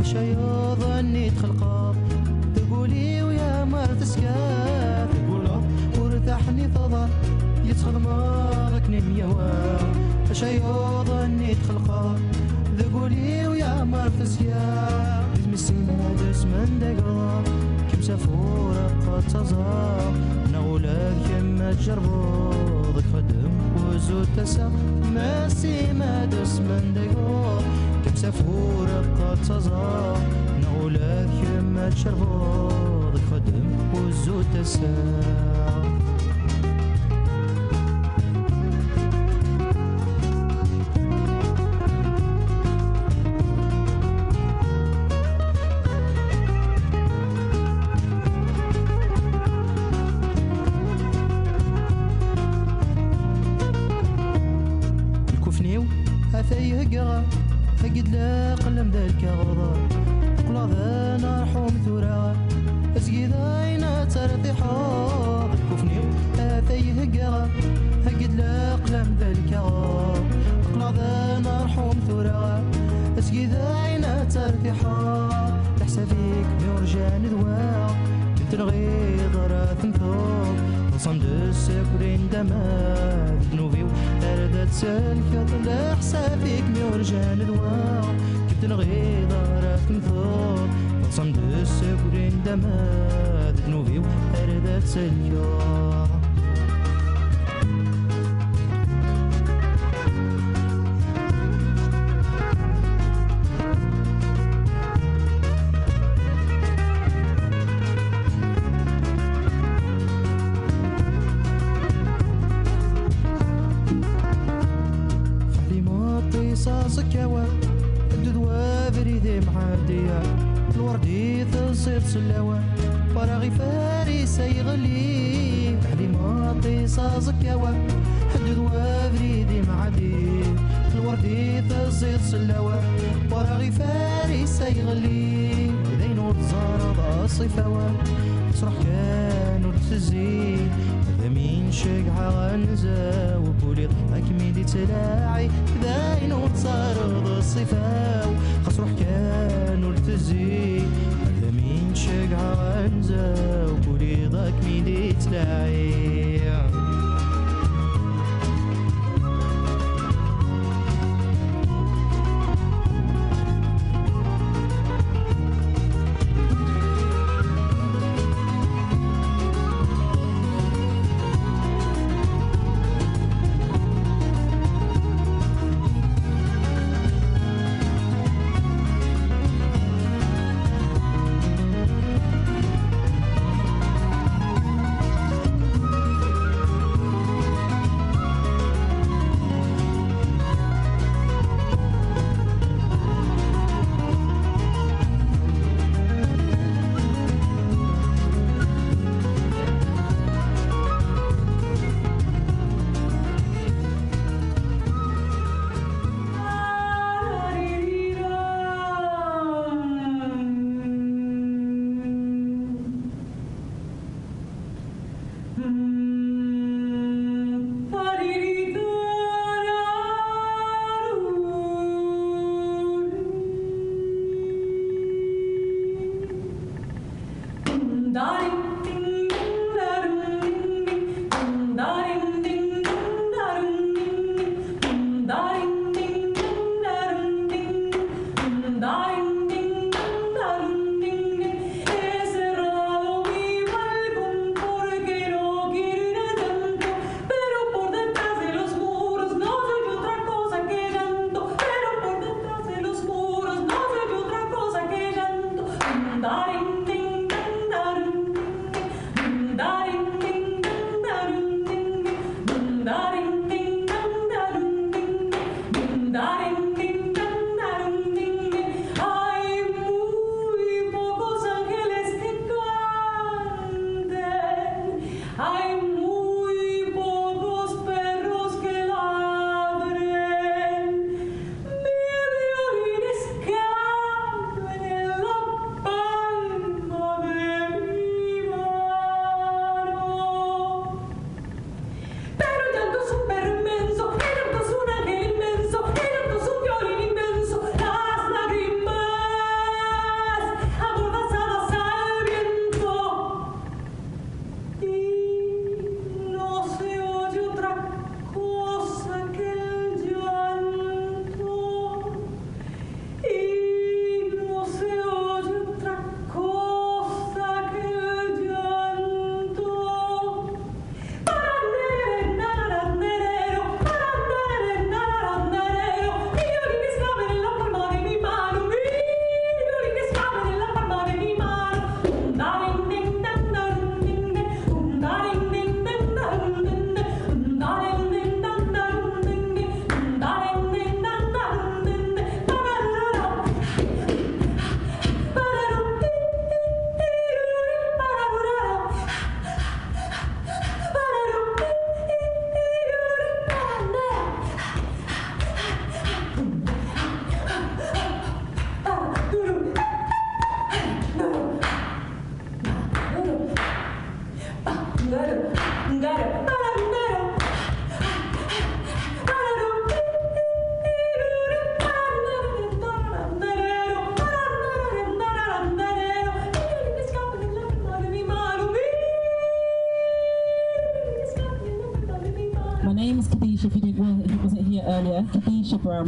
اش يظني تخلقاب تقولي ويا مرت سكات تقولك وارتاحني تظل يصل ماضك نيم يا وار اش يظني تخلقاب تقولي ويا مرت سكات المسينا جسمن دقا كم سفورة قد تظهر نولاد كما تجربوا خدم وزود تسا ماسي ما دس من دقو كم سفورة قد تظهر نولاد كما تشربو خدم وزود تسا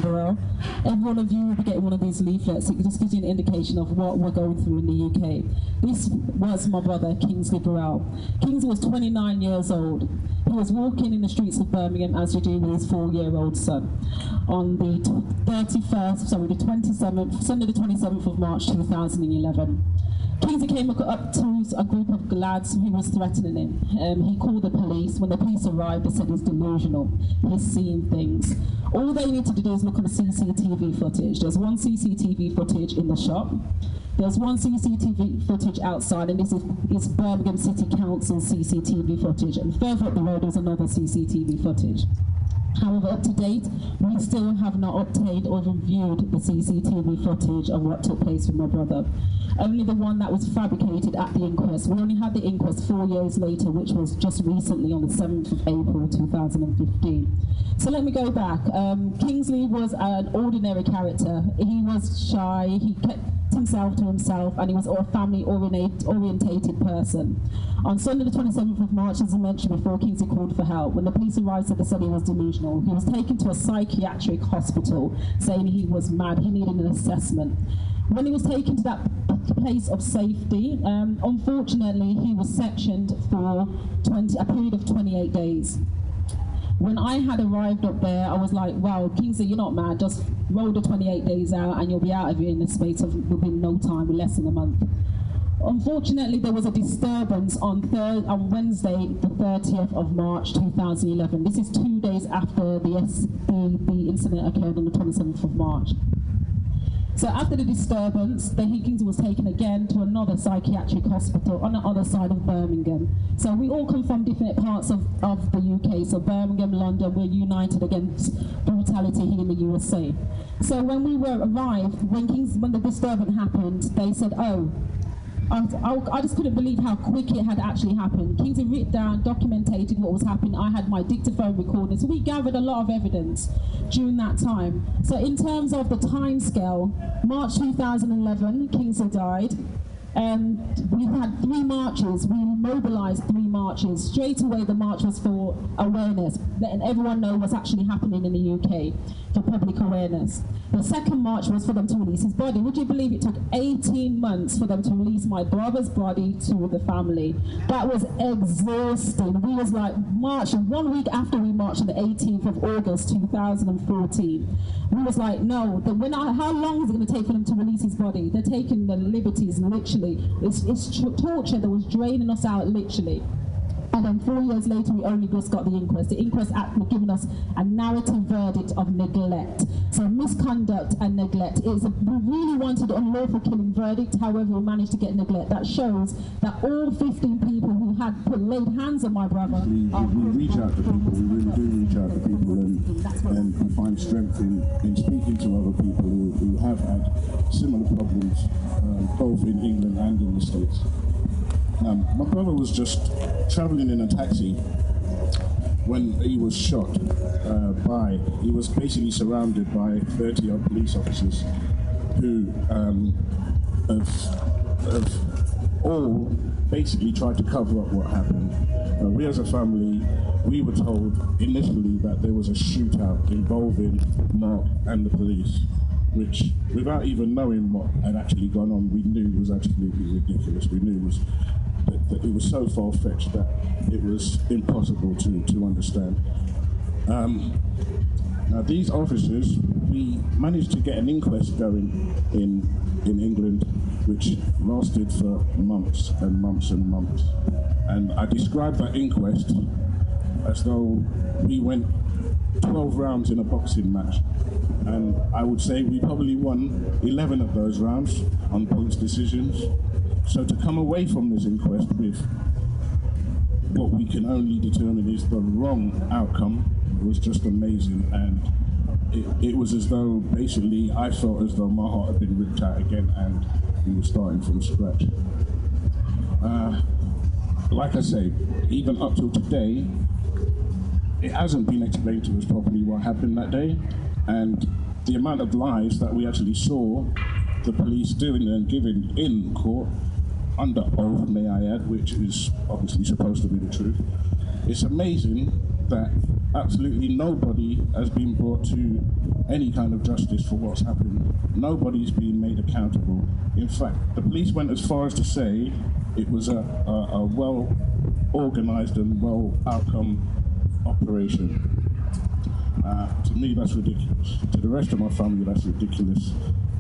Burrell. Every one of you will be getting one of these leaflets. It just gives you an indication of what we're going through in the U K. This was my brother, Kingsley Burrell. Kingsley was twenty-nine years old. He was walking in the streets of Birmingham, as you do, with his four-year-old son, on the thirty-first, sorry, the twenty-seventh, Sunday the twenty-seventh of March, two thousand eleven. Kingsley came up to a group of lads who was threatening him. Um, he called the police. When the police arrived, they said he's delusional. He's seeing things. All they needed to do is look on the C C T V footage. There's one C C T V footage in the shop. There's one C C T V footage outside, and this is, is Birmingham City Council C C T V footage. And further up the road, there's another C C T V footage. However, up to date, we still have not obtained or reviewed the C C T V footage of what took place with my brother. Only the one that was fabricated at the inquest. We only had the inquest four years later, which was just recently on the seventh of April two thousand fifteen. So let me go back. Um, Kingsley was an ordinary character. He was shy, he kept himself to himself, and he was a family-orientated person. On Sunday the twenty-seventh of March, as I mentioned before, Kingsley called for help. When the police arrived, they said he was delusional. He was taken to a psychiatric hospital, saying he was mad, he needed an assessment. When he was taken to that place of safety, um, unfortunately, he was sectioned for twenty, a period of twenty-eight days. When I had arrived up there, I was like, wow, Kingsley, you're not mad. Just roll the twenty-eight days out and you'll be out of here in the space of within no time, less than a month. Unfortunately, there was a disturbance on, third, on Wednesday, the thirtieth of March two thousand eleven. This is two days after the, S B B incident occurred on the twenty-seventh of March. So after the disturbance, the Kingsley was taken again to another psychiatric hospital on the other side of Birmingham. So we all come from different parts of, of the U K. So Birmingham, London, we're united against brutality here in the U S A. So when we were arrived, when, Kings, when the disturbance happened, they said, oh, I just couldn't believe how quick it had actually happened. Kingsley wrote down, documented what was happening. I had my dictaphone recording. So we gathered a lot of evidence during that time. So in terms of the time scale, March two thousand eleven, Kingsley died. Um, we've had three marches. We mobilized three marches. Straight away, the march was for awareness, letting everyone know what's actually happening in the U K, for public awareness. The second march was for them to release his body. Would you believe it took eighteen months for them to release my brother's body to the family? That was exhausting. We was like marching, one week after we marched on the eighteenth of August two thousand fourteen. We was like, no, the, we're not, how long is it gonna take for them to release his body? They're taking the liberties, literally. It's, it's torture that was draining us out, literally. And then four years later, we only just got the inquest. The inquest act was giving us a narrative verdict of neglect. So misconduct and neglect. It's a, we really wanted an unlawful killing verdict, however, we managed to get neglect. That shows that all fifteen people who had put, laid hands on my brother... We, are we reach out to people, we really do reach out to people, and, and we find strength in, in speaking to other people who, who have had similar problems, um, both in England and in the States. Um, my brother was just traveling in a taxi when he was shot uh, by, he was basically surrounded by thirty odd police officers who um, have, have all basically tried to cover up what happened. Uh, we as a family, we were told initially that there was a shootout involving Mark and the police, which, without even knowing what had actually gone on, we knew was absolutely ridiculous. We knew it was That it was so far-fetched that it was impossible to, to understand. Um, now, these officers, we managed to get an inquest going in, in England, which lasted for months and months and months. And I described that inquest as though we went twelve rounds in a boxing match. And I would say we probably won eleven of those rounds on points decisions. So to come away from this inquest with what we can only determine is the wrong outcome was just amazing. And it, it was as though, basically, I felt as though my heart had been ripped out again and we were starting from scratch. Uh, like I say, even up till today, it hasn't been explained to us properly what happened that day. And the amount of lies that we actually saw the police doing and giving in court, under oath, may I add, which is obviously supposed to be the truth. It's amazing that absolutely nobody has been brought to any kind of justice for what's happened. Nobody's been made accountable. In fact, the police went as far as to say it was a, a, a well-organized and well-outcome operation. Uh, to me, that's ridiculous. To the rest of my family, that's ridiculous.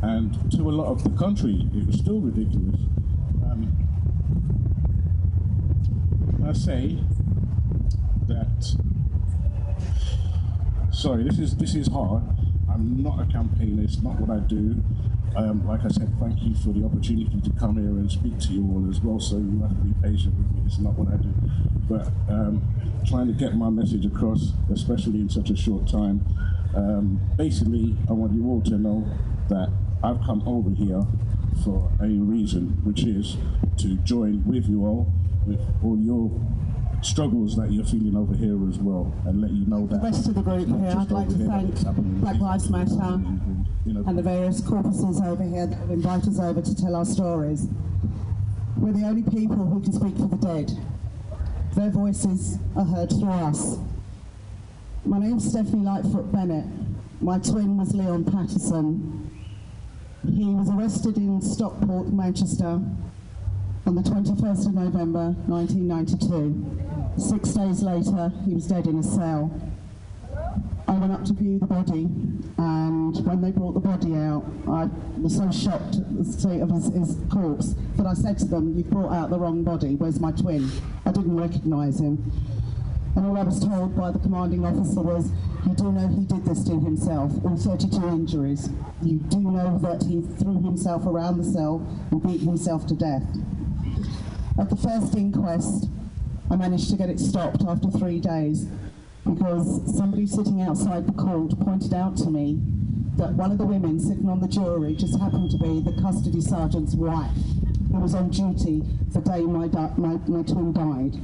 And to a lot of the country, it was still ridiculous. I say that, sorry, this is this is hard. I'm not a campaigner, it's not what I do. Um, like I said, thank you for the opportunity to come here and speak to you all as well, so you have to be patient with me, it's not what I do. But um, trying to get my message across, especially in such a short time, um, basically I want you all to know that I've come over here for a reason, which is to join with you all, with all your struggles that you're feeling over here as well, and let you know that the rest of the group here, I'd like to here, thank Black Lives Matter and, you know, and the various corpuses over here that have invited us over to tell our stories. We're the only people who can speak for the dead. Their voices are heard through us. My name's Stephanie Lightfoot Bennett. My twin was Leon Patterson. He was arrested in Stockport, Manchester, on the twenty-first of November nineteen ninety-two. Six days later, he was dead in a cell. I went up to view the body, and when they brought the body out, I was so shocked at the state of his, his corpse that I said to them, "You've brought out the wrong body, where's my twin?" I didn't recognise him. And all I was told by the commanding officer was, "You do know he did this to himself, all thirty-two injuries. You do know that he threw himself around the cell and beat himself to death." At the first inquest, I managed to get it stopped after three days because somebody sitting outside the court pointed out to me that one of the women sitting on the jury just happened to be the custody sergeant's wife, who was on duty the day my, my, my twin died.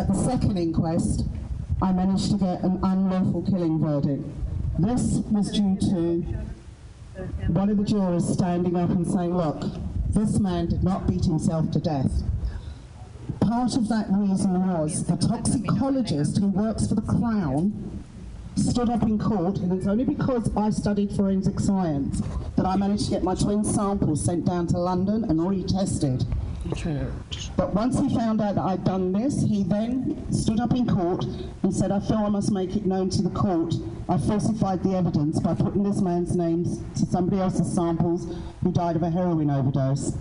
At the second inquest, I managed to get an unlawful killing verdict. This was due to one of the jurors standing up and saying, "Look, this man did not beat himself to death. Part of that reason was the toxicologist who works for the Crown stood up in court, and it's only because I studied forensic science that I managed to get my twin samples sent down to London and re-tested. But once he found out that I'd done this, he then stood up in court and said, I feel I must make it known to the court. I falsified the evidence by putting this man's names to somebody else's samples who died of a heroin overdose.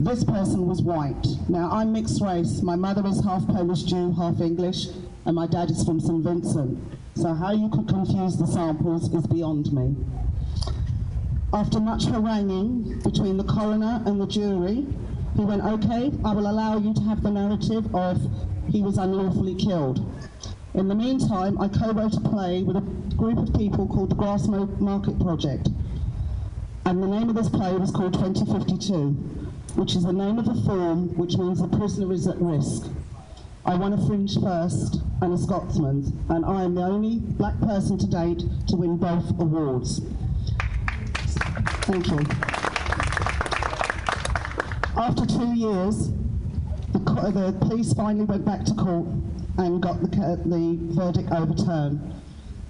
This person was white. Now, I'm mixed race. My mother is half Polish Jew, half English, and my dad is from Saint Vincent. So how you could confuse the samples is beyond me. After much haranguing between the coroner and the jury, he went, okay, I will allow you to have the narrative of he was unlawfully killed. In the meantime, I co-wrote a play with a group of people called the Grassmarket Project. And the name of this play was called twenty fifty-two, which is the name of the film, which means the prisoner is at risk. I won a Fringe First and a Scotsman's, and I am the only black person to date to win both awards. Thank you. After two years, the, the police finally went back to court and got the, the verdict overturned.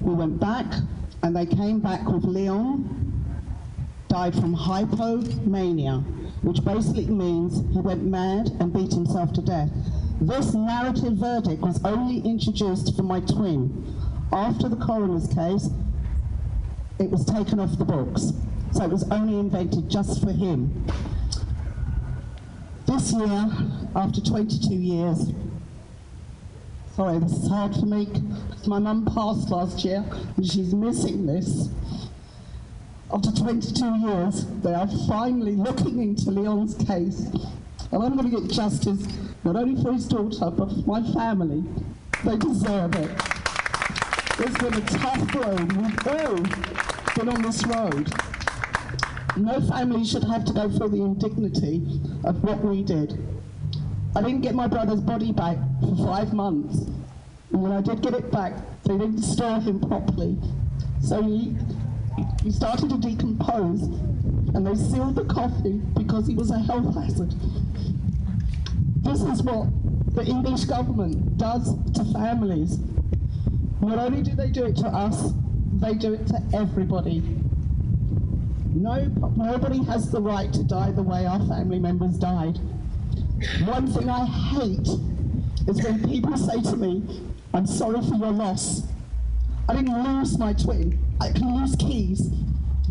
We went back, and they came back with Leon died from hypomania, which basically means he went mad and beat himself to death. This narrative verdict was only introduced for my twin. After the coroner's case, it was taken off the books. So it was only invented just for him. This year, after twenty-two years, sorry, this is hard for me, because my mum passed last year, and she's missing this. After twenty-two years, they are finally looking into Leon's case, and I'm going to get justice, not only for his daughter, but for my family. They deserve it. It's been a tough road. We've all been on this road. No family should have to go through the indignity of what we did. I didn't get my brother's body back for five months. And when I did get it back, they didn't store him properly. So he, he started to decompose, and they sealed the coffin because he was a health hazard. This is what the English government does to families. Not only do they do it to us, they do it to everybody. No, nobody has the right to die the way our family members died. One thing I hate is when people say to me, I'm sorry for your loss. I didn't lose my twin. I can lose keys.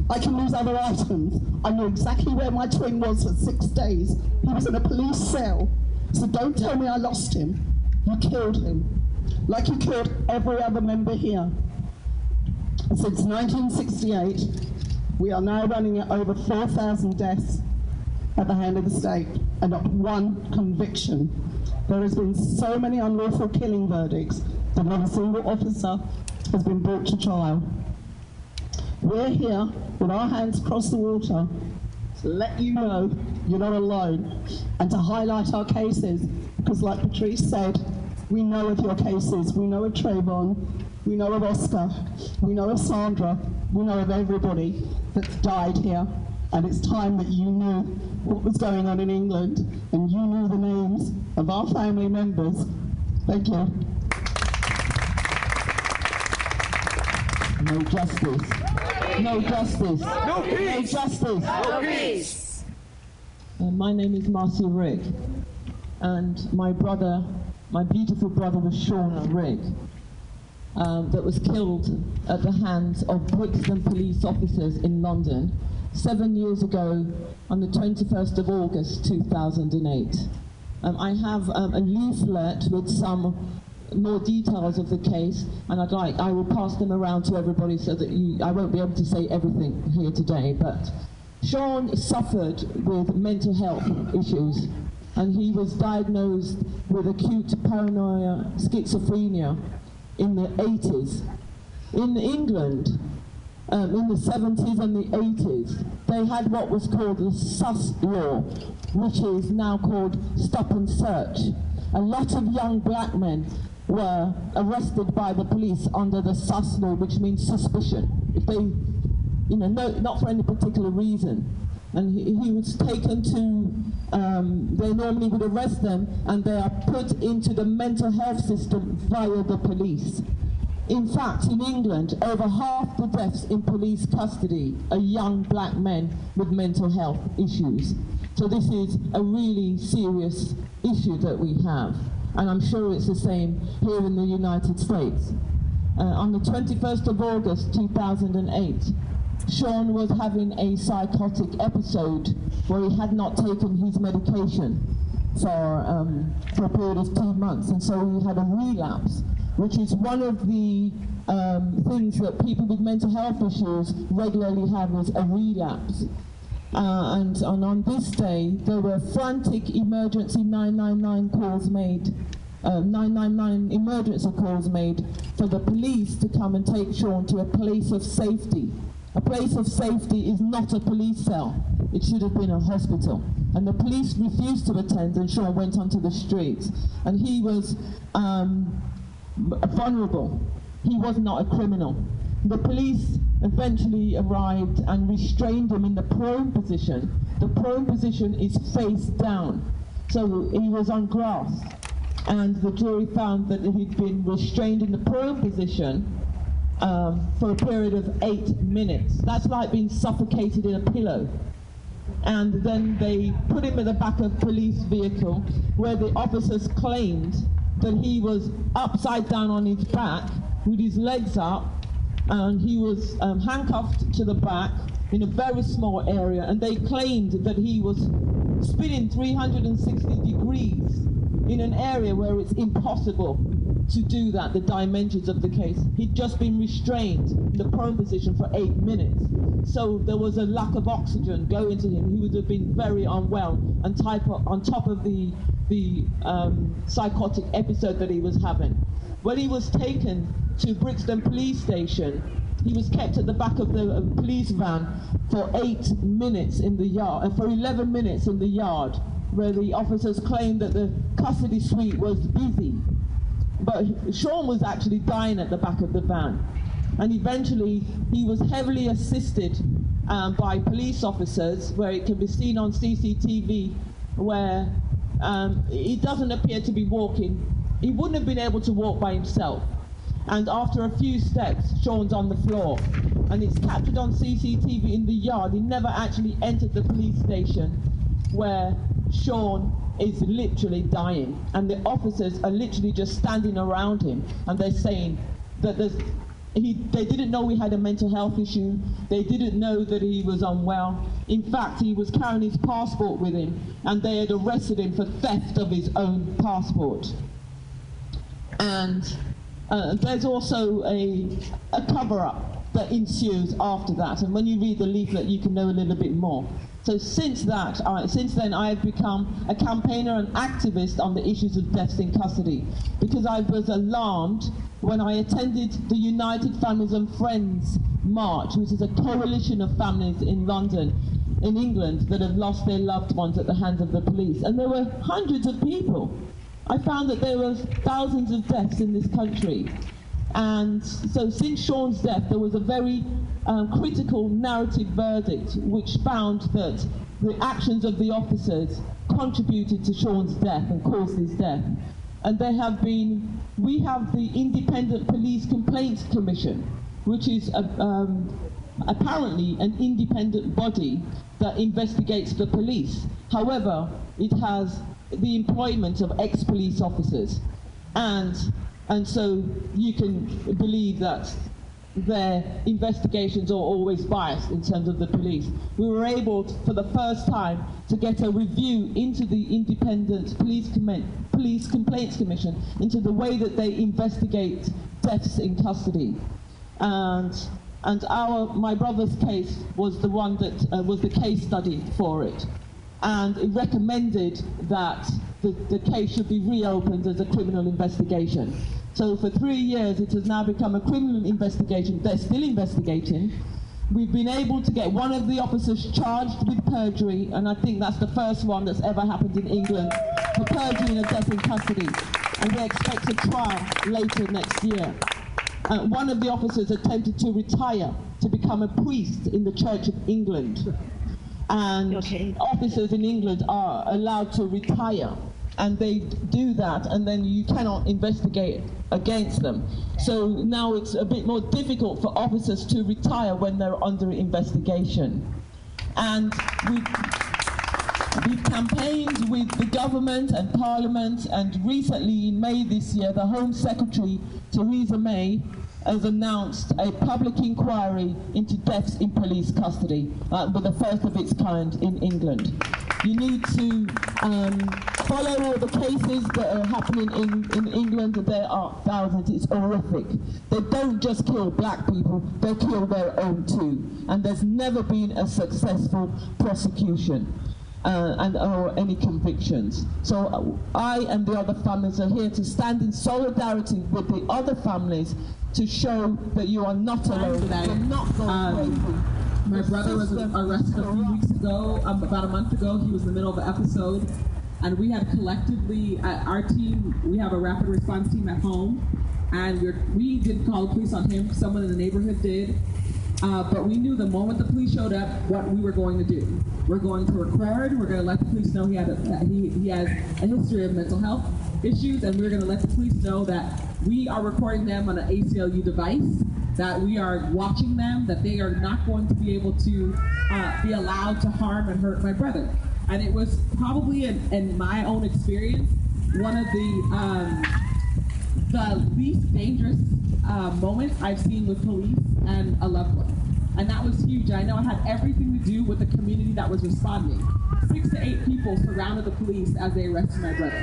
I can lose other items. I knew exactly where my twin was for six days. He was in a police cell. So don't tell me I lost him. You killed him, like you killed every other member here. And since nineteen sixty-eight, we are now running at over four thousand deaths at the hand of the state, and not one conviction. There has been so many unlawful killing verdicts that not a single officer has been brought to trial. We're here with our hands across the water to let you know you're not alone, and to highlight our cases, because like Patrice said, we know of your cases. We know of Trayvon, we know of Oscar, we know of Sandra, we know of everybody that's died here, and it's time that you knew what was going on in England, and you knew the names of our family members. Thank you. No justice. No justice. No peace. No justice. No peace. Uh, my name is Marcia Rigg, and my brother, my beautiful brother, was Sean Rigg. Um, that was killed at the hands of Brixton police officers in London seven years ago on the twenty-first of August two thousand eight. Um, I have um, a leaflet with some more details of the case, and I'd like, I will pass them around to everybody so that you, I won't be able to say everything here today, but Sean suffered with mental health issues, and he was diagnosed with acute paranoia, schizophrenia, in the eighties. In England, um, in the seventies and the eighties, they had what was called the Sus Law, which is now called Stop and Search. A lot of young black men were arrested by the police under the Sus Law, which means suspicion. If they, you know, no, not for any particular reason. and he, he was taken to, um, they normally would arrest them, and they are put into the mental health system via the police. In fact, in England, over half the deaths in police custody are young black men with mental health issues. So this is a really serious issue that we have, and I'm sure it's the same here in the United States. Uh, on the twenty-first of August two thousand eight, Sean was having a psychotic episode where he had not taken his medication for, um, for a period of two months, and so he had a relapse, which is one of the um, things that people with mental health issues regularly have, is a relapse. Uh, and, and on this day, there were frantic emergency nine nine nine calls made, uh, nine nine nine emergency calls made for the police to come and take Sean to a place of safety. A place of safety is not a police cell. It should have been a hospital. And the police refused to attend, and Sean went onto the streets. And he was um, vulnerable. He was not a criminal. The police eventually arrived and restrained him in the prone position. The prone position is face down. So he was on grass, and the jury found that he'd been restrained in the prone position um, for a period of eight minutes. That's like being suffocated in a pillow. And then they put him at the back of a police vehicle, where the officers claimed that he was upside down on his back with his legs up, and he was um, handcuffed to the back in a very small area, and they claimed that he was spinning three hundred sixty degrees in an area where it's impossible to do that, the dimensions of the case. He'd just been restrained in the prone position for eight minutes. So there was a lack of oxygen going to him. He would have been very unwell, and type of, on top of the, the um, psychotic episode that he was having. When he was taken to Brixton police station, he was kept at the back of the police van for eight minutes in the yard, for eleven minutes in the yard, where the officers claimed that the custody suite was busy. But Sean was actually dying at the back of the van. And eventually, he was heavily assisted um, by police officers, where it can be seen on C C T V, where um, he doesn't appear to be walking. He wouldn't have been able to walk by himself. And after a few steps, Sean's on the floor. And it's captured on C C T V in the yard. He never actually entered the police station, where Sean is literally dying. And the officers are literally just standing around him. And they're saying that there's, he, they didn't know he had a mental health issue. They didn't know that he was unwell. In fact, he was carrying his passport with him. And they had arrested him for theft of his own passport. And uh, there's also a, a cover-up that ensues after that. And when you read the leaflet, you can know a little bit more. So since that, uh, since then, I have become a campaigner and activist on the issues of deaths in custody, because I was alarmed when I attended the United Families and Friends March, which is a coalition of families in London, in England, that have lost their loved ones at the hands of the police. And there were hundreds of people. I found that there were thousands of deaths in this country. And so since Sean's death, there was a very um, critical narrative verdict which found that the actions of the officers contributed to Sean's death and caused his death. And there have been, we have the Independent Police Complaints Commission, which is a, um, apparently an independent body that investigates the police. However, it has the employment of ex-police officers. And, and so you can believe that their investigations are always biased in terms of the police. We were able, to, for the first time, to get a review into the Independent Police, Com- Police Complaints Commission, into the way that they investigate deaths in custody. And, and our, my brother's case was the one that uh, was the case study for it. And it recommended that the, the case should be reopened as a criminal investigation. So for three years, it has now become a criminal investigation. They're still investigating. We've been able to get one of the officers charged with perjury, and I think that's the first one that's ever happened in England, for perjury and a death in custody. And we expect a trial later next year. Uh, one of the officers attempted to retire to become a priest in the Church of England. and okay. officers in England are allowed to retire, and they do that, and then you cannot investigate against them. So now it's a bit more difficult for officers to retire when they're under investigation. And we, we've campaigned with the government and parliament, and recently in May this year, the Home Secretary, Theresa May, has announced a public inquiry into deaths in police custody, uh, with the first of its kind in England. You need to um, follow all the cases that are happening in, in England, and there are thousands. It's horrific. They don't just kill black people, they kill their own too. And there's never been a successful prosecution. Uh, and or any convictions. So I and the other families are here to stand in solidarity with the other families to show that you are not alone. You're not going um, My brother was arrested a few weeks ago, um, about a month ago. He was in the middle of an episode, and we had collectively, uh, our team, we have a rapid response team at home, and we're, we didn't call the police on him. Someone in the neighborhood did. Uh, but we knew the moment the police showed up what we were going to do. We're going to record, we're going to let the police know he had a, that he, he has a history of mental health issues, and we're going to let the police know that we are recording them on an A C L U device, that we are watching them, that they are not going to be able to uh, be allowed to harm and hurt my brother. And it was probably, in, in my own experience, one of the, um, the least dangerous Uh, moment I've seen with police and a loved one. And that was huge. I know it had everything to do with the community that was responding. Six to eight people surrounded the police as they arrested my brother.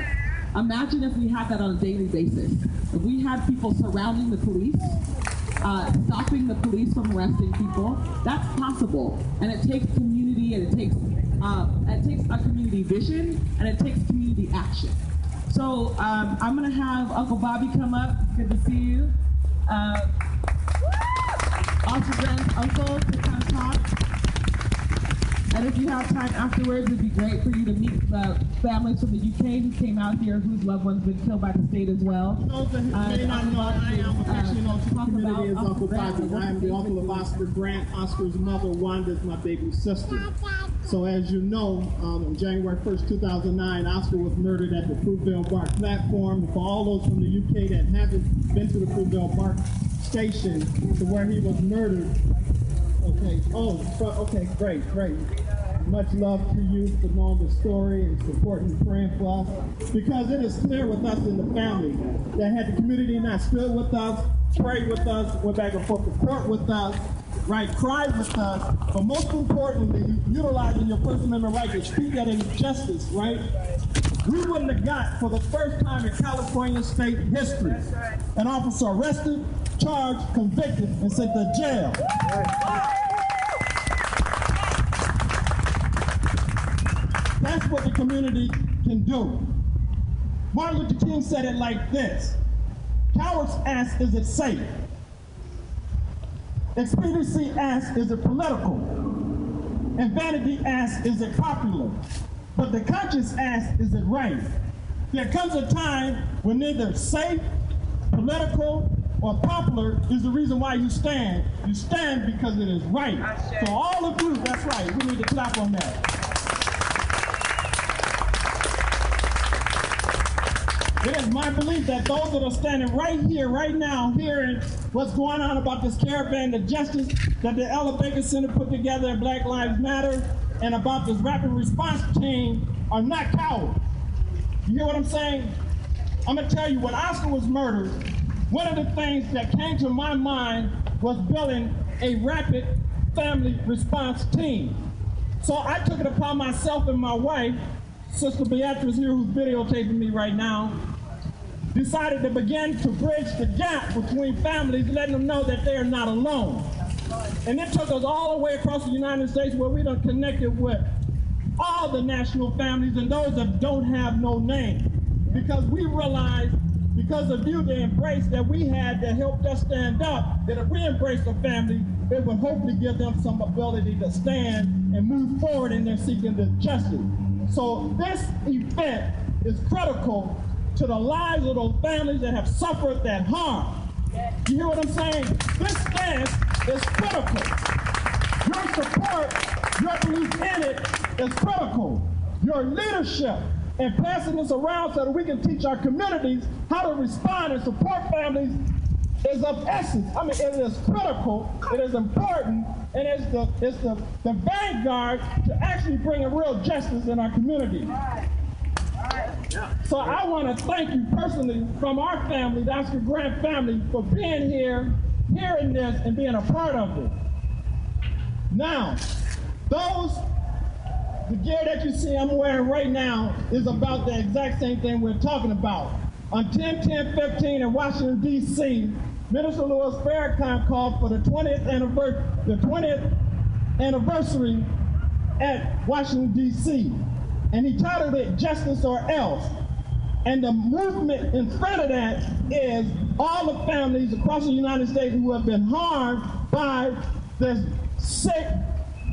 Imagine if we had that on a daily basis. If we had people surrounding the police, uh, stopping the police from arresting people, that's possible. And it takes community, and it takes, uh, it takes a community vision, and it takes community action. So um, I'm gonna have Uncle Bobby come up. Good to see you. Uh, Oscar Grant's uncle to come talk. And if you have time afterwards, it'd be great for you to meet the families from the U K who came out here, whose loved ones been killed by the state as well. Those that uh, may not know, I am affectionate uh, to the community as Uncle Bobby. I am the uncle of Oscar Grant. Oscar's mother, Wanda, is my baby sister. So as you know, um, on January first, two thousand nine, Oscar was murdered at the Fruitvale Park platform. For all those from the U K that haven't been to the Fruitvale Park station, to where he was murdered. Okay, oh, okay, great, great. Much love to you for knowing the story and supporting and praying for us, because it is clear with us in the family that had the community not stood with us, prayed with us, went back and forth to court with us, right, cried with us, but most importantly, utilizing your First Amendment right to speak that injustice, right? We wouldn't have got, for the first time in California state history, right, an officer arrested, charged, convicted, and sent to jail. Right. That's what the community can do. Martin Luther King said it like this: cowards ask, is it safe? Expediency asks, is it political? And vanity asks, is it popular? But the conscience asks, is it right? There comes a time when neither safe, political, or popular is the reason why you stand. You stand because it is right. So all of you, that's right, we need to clap on that. It is my belief that those that are standing right here, right now, hearing what's going on about this caravan of justice that the Ella Baker Center put together at Black Lives Matter and about this rapid response team are not cowards. You hear what I'm saying? I'm gonna tell you, when Oscar was murdered, one of the things that came to my mind was building a rapid family response team. So I took it upon myself and my wife, Sister Beatrice here, who's videotaping me right now, decided to begin to bridge the gap between families, letting them know that they are not alone. And it took us all the way across the United States, where we done connected with all the national families and those that don't have no name. Because we realized, because of you, the embrace that we had that helped us stand up, that if we embraced the family, it would hopefully give them some ability to stand and move forward in their seeking the justice. So this event is critical to the lives of those families that have suffered that harm. You hear what I'm saying? This stance is critical. Your support Your belief in it is critical. Your leadership and passing this around so that we can teach our communities how to respond and support families is of essence. I mean, it is critical, it is important, and it's the, it's the, the vanguard to actually bring a real justice in our community. All right. All right. Yeah. So I want to thank you personally from our family, the Oscar Grant family, for being here, hearing this, and being a part of it. Now, those, the gear that you see I'm wearing right now is about the exact same thing we're talking about. On ten ten fifteen in Washington, D C, Minister Louis Farrakhan called for the twentieth, anniversary, the twentieth anniversary at Washington, D C, and he titled it Justice or Else. And the movement in front of that is all the families across the United States who have been harmed by this sick,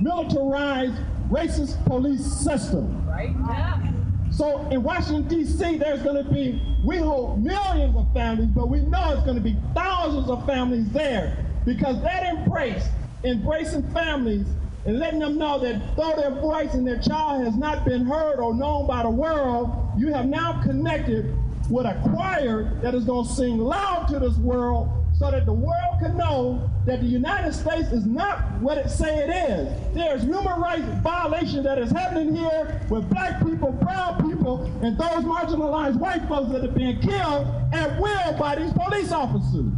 militarized, racist police system. Right. Yeah. So in Washington, D C, there's going to be, we hope, millions of families, but we know it's going to be thousands of families there, because that embrace, embracing families and letting them know that though their voice and their child has not been heard or known by the world, you have now connected with a choir that is going to sing loud to this world so that the world can know that the United States is not what it say it is. There's human rights violation that is happening here with black people, brown people, and those marginalized white folks that are being killed at will by these police officers.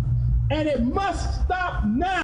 And it must stop now.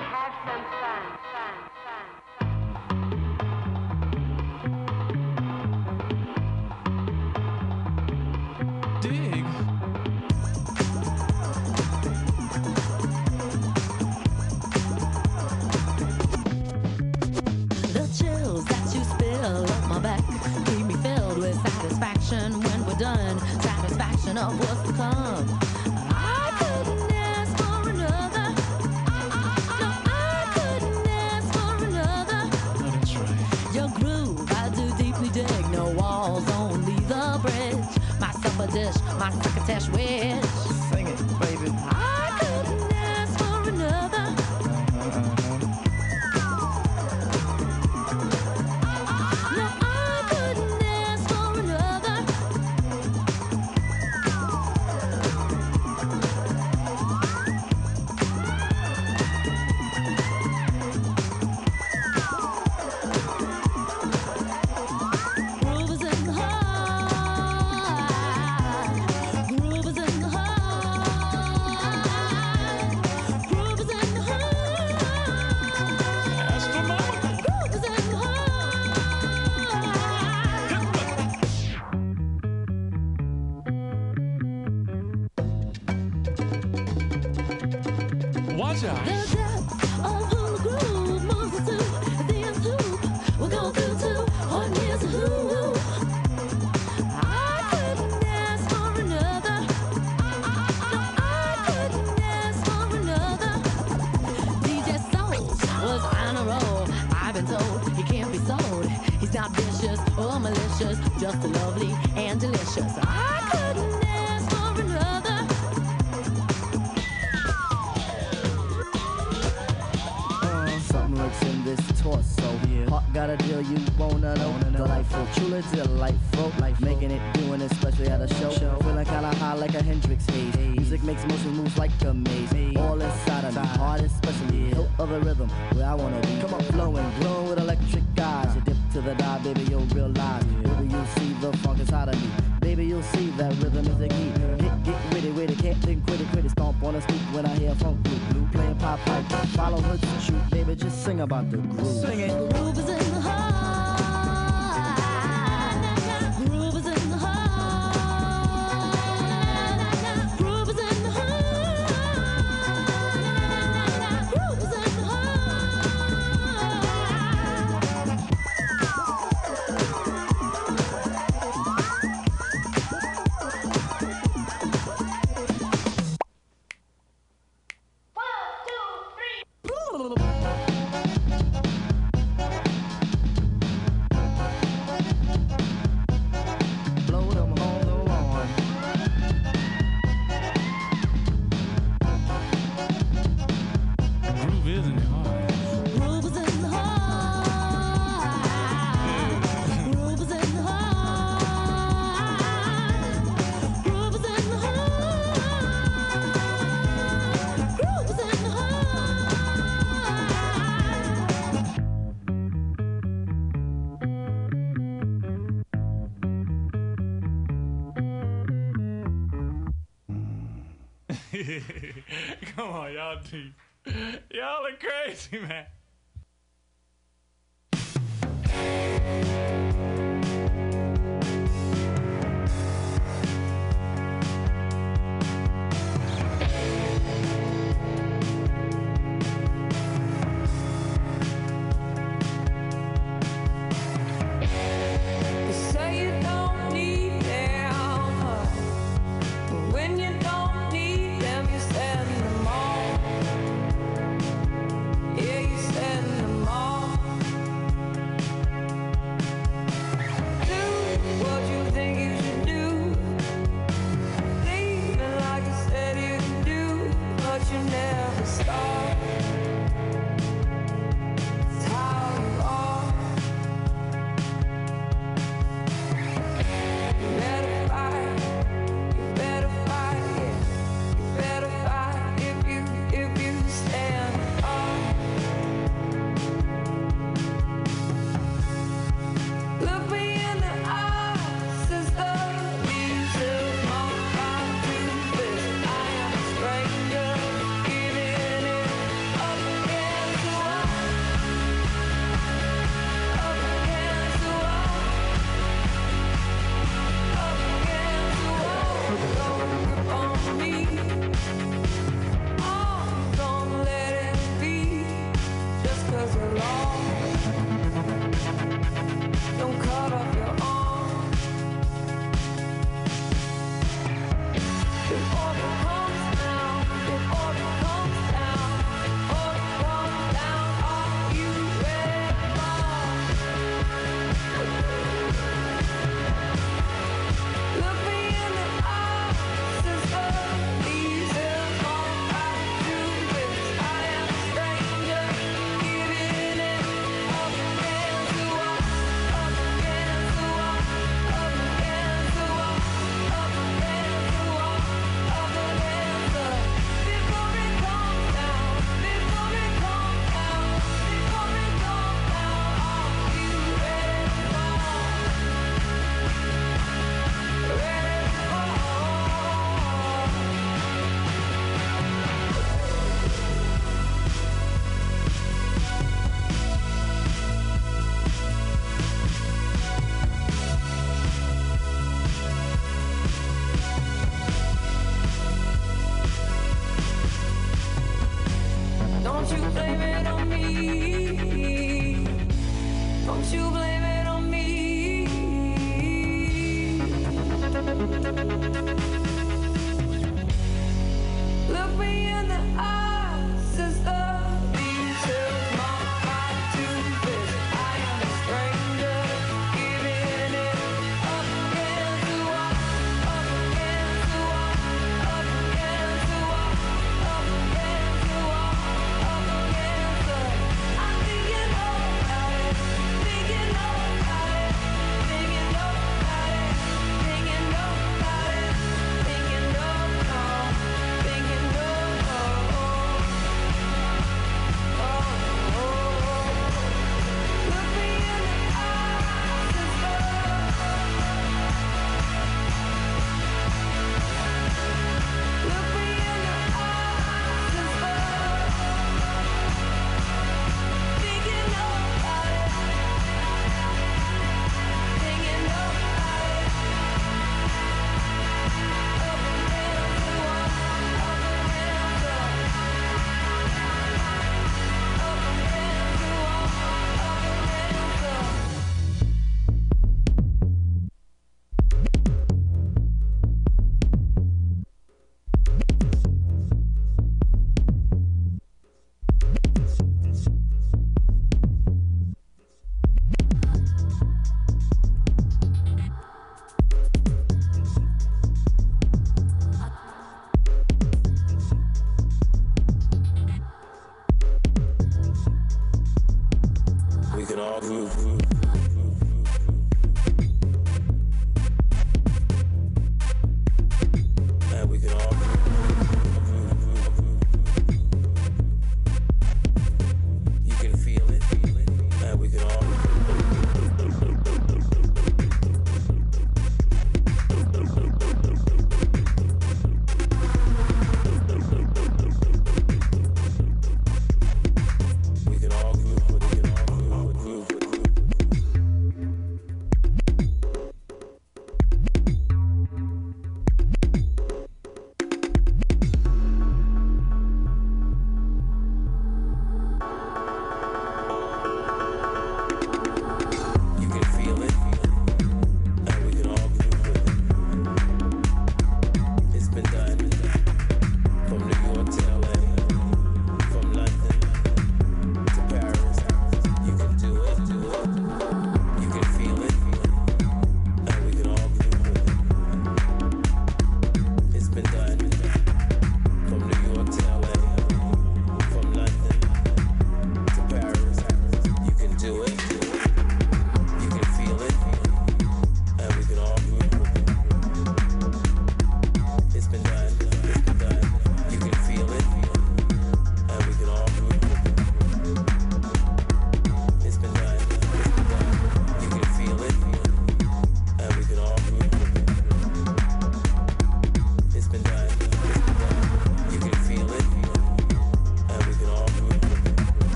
and have some fun. fun, fun, fun. Dig. The chills that you spill up my back leave me filled with satisfaction when we're done. Satisfaction of what's to come. Dish, my cricketash wish. Sing it, baby. I couldn't ask for another. No, I couldn't ask for another. Groove is in the heart. Just lovely and delicious. I couldn't ask for another. Uh, something looks in this torso. Yeah. Heart got a deal you wanna know. Wanna know. Delightful, truly delightful. Life making it, doing it, especially at a show. show. Feeling kinda high like a Hendrix haze. Hey. Music makes motion moves like a maze. Hey. All inside of me, heart especially. Yeah. No other rhythm where I wanna be. Come on, flowing, glowing with electric eyes. You dip to the dive, baby, you'll realize. Yeah. You'll see the funk inside of me. Baby, you'll see that rhythm is the key. Get, get witty, witty, can't think, quit it, quit it. Stomp on a scoop when I hear funk blue, blue playing pop pipe. Follow her to shoot, baby, just sing about the groove. Sing it. The groove is in the heart. The groove is in the heart. The groove is in the heart. The groove is in the heart. Come on, y'all deep. Y'all are crazy, man. Yes.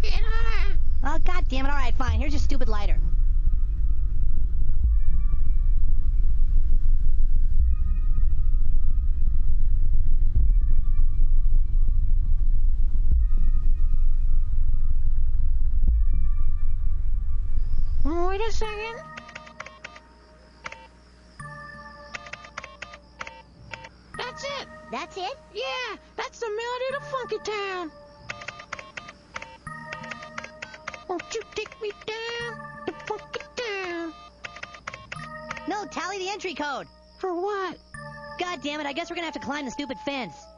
fucking arm! Oh, God damn it! All right, fine. Here's your stupid lighter. Wait a second. That's it. That's it? Yeah, that's the melody to Funky Town. Won't you take me down to Funky Town? No, tally the entry code. For what? God damn it, I guess we're gonna have to climb the stupid fence.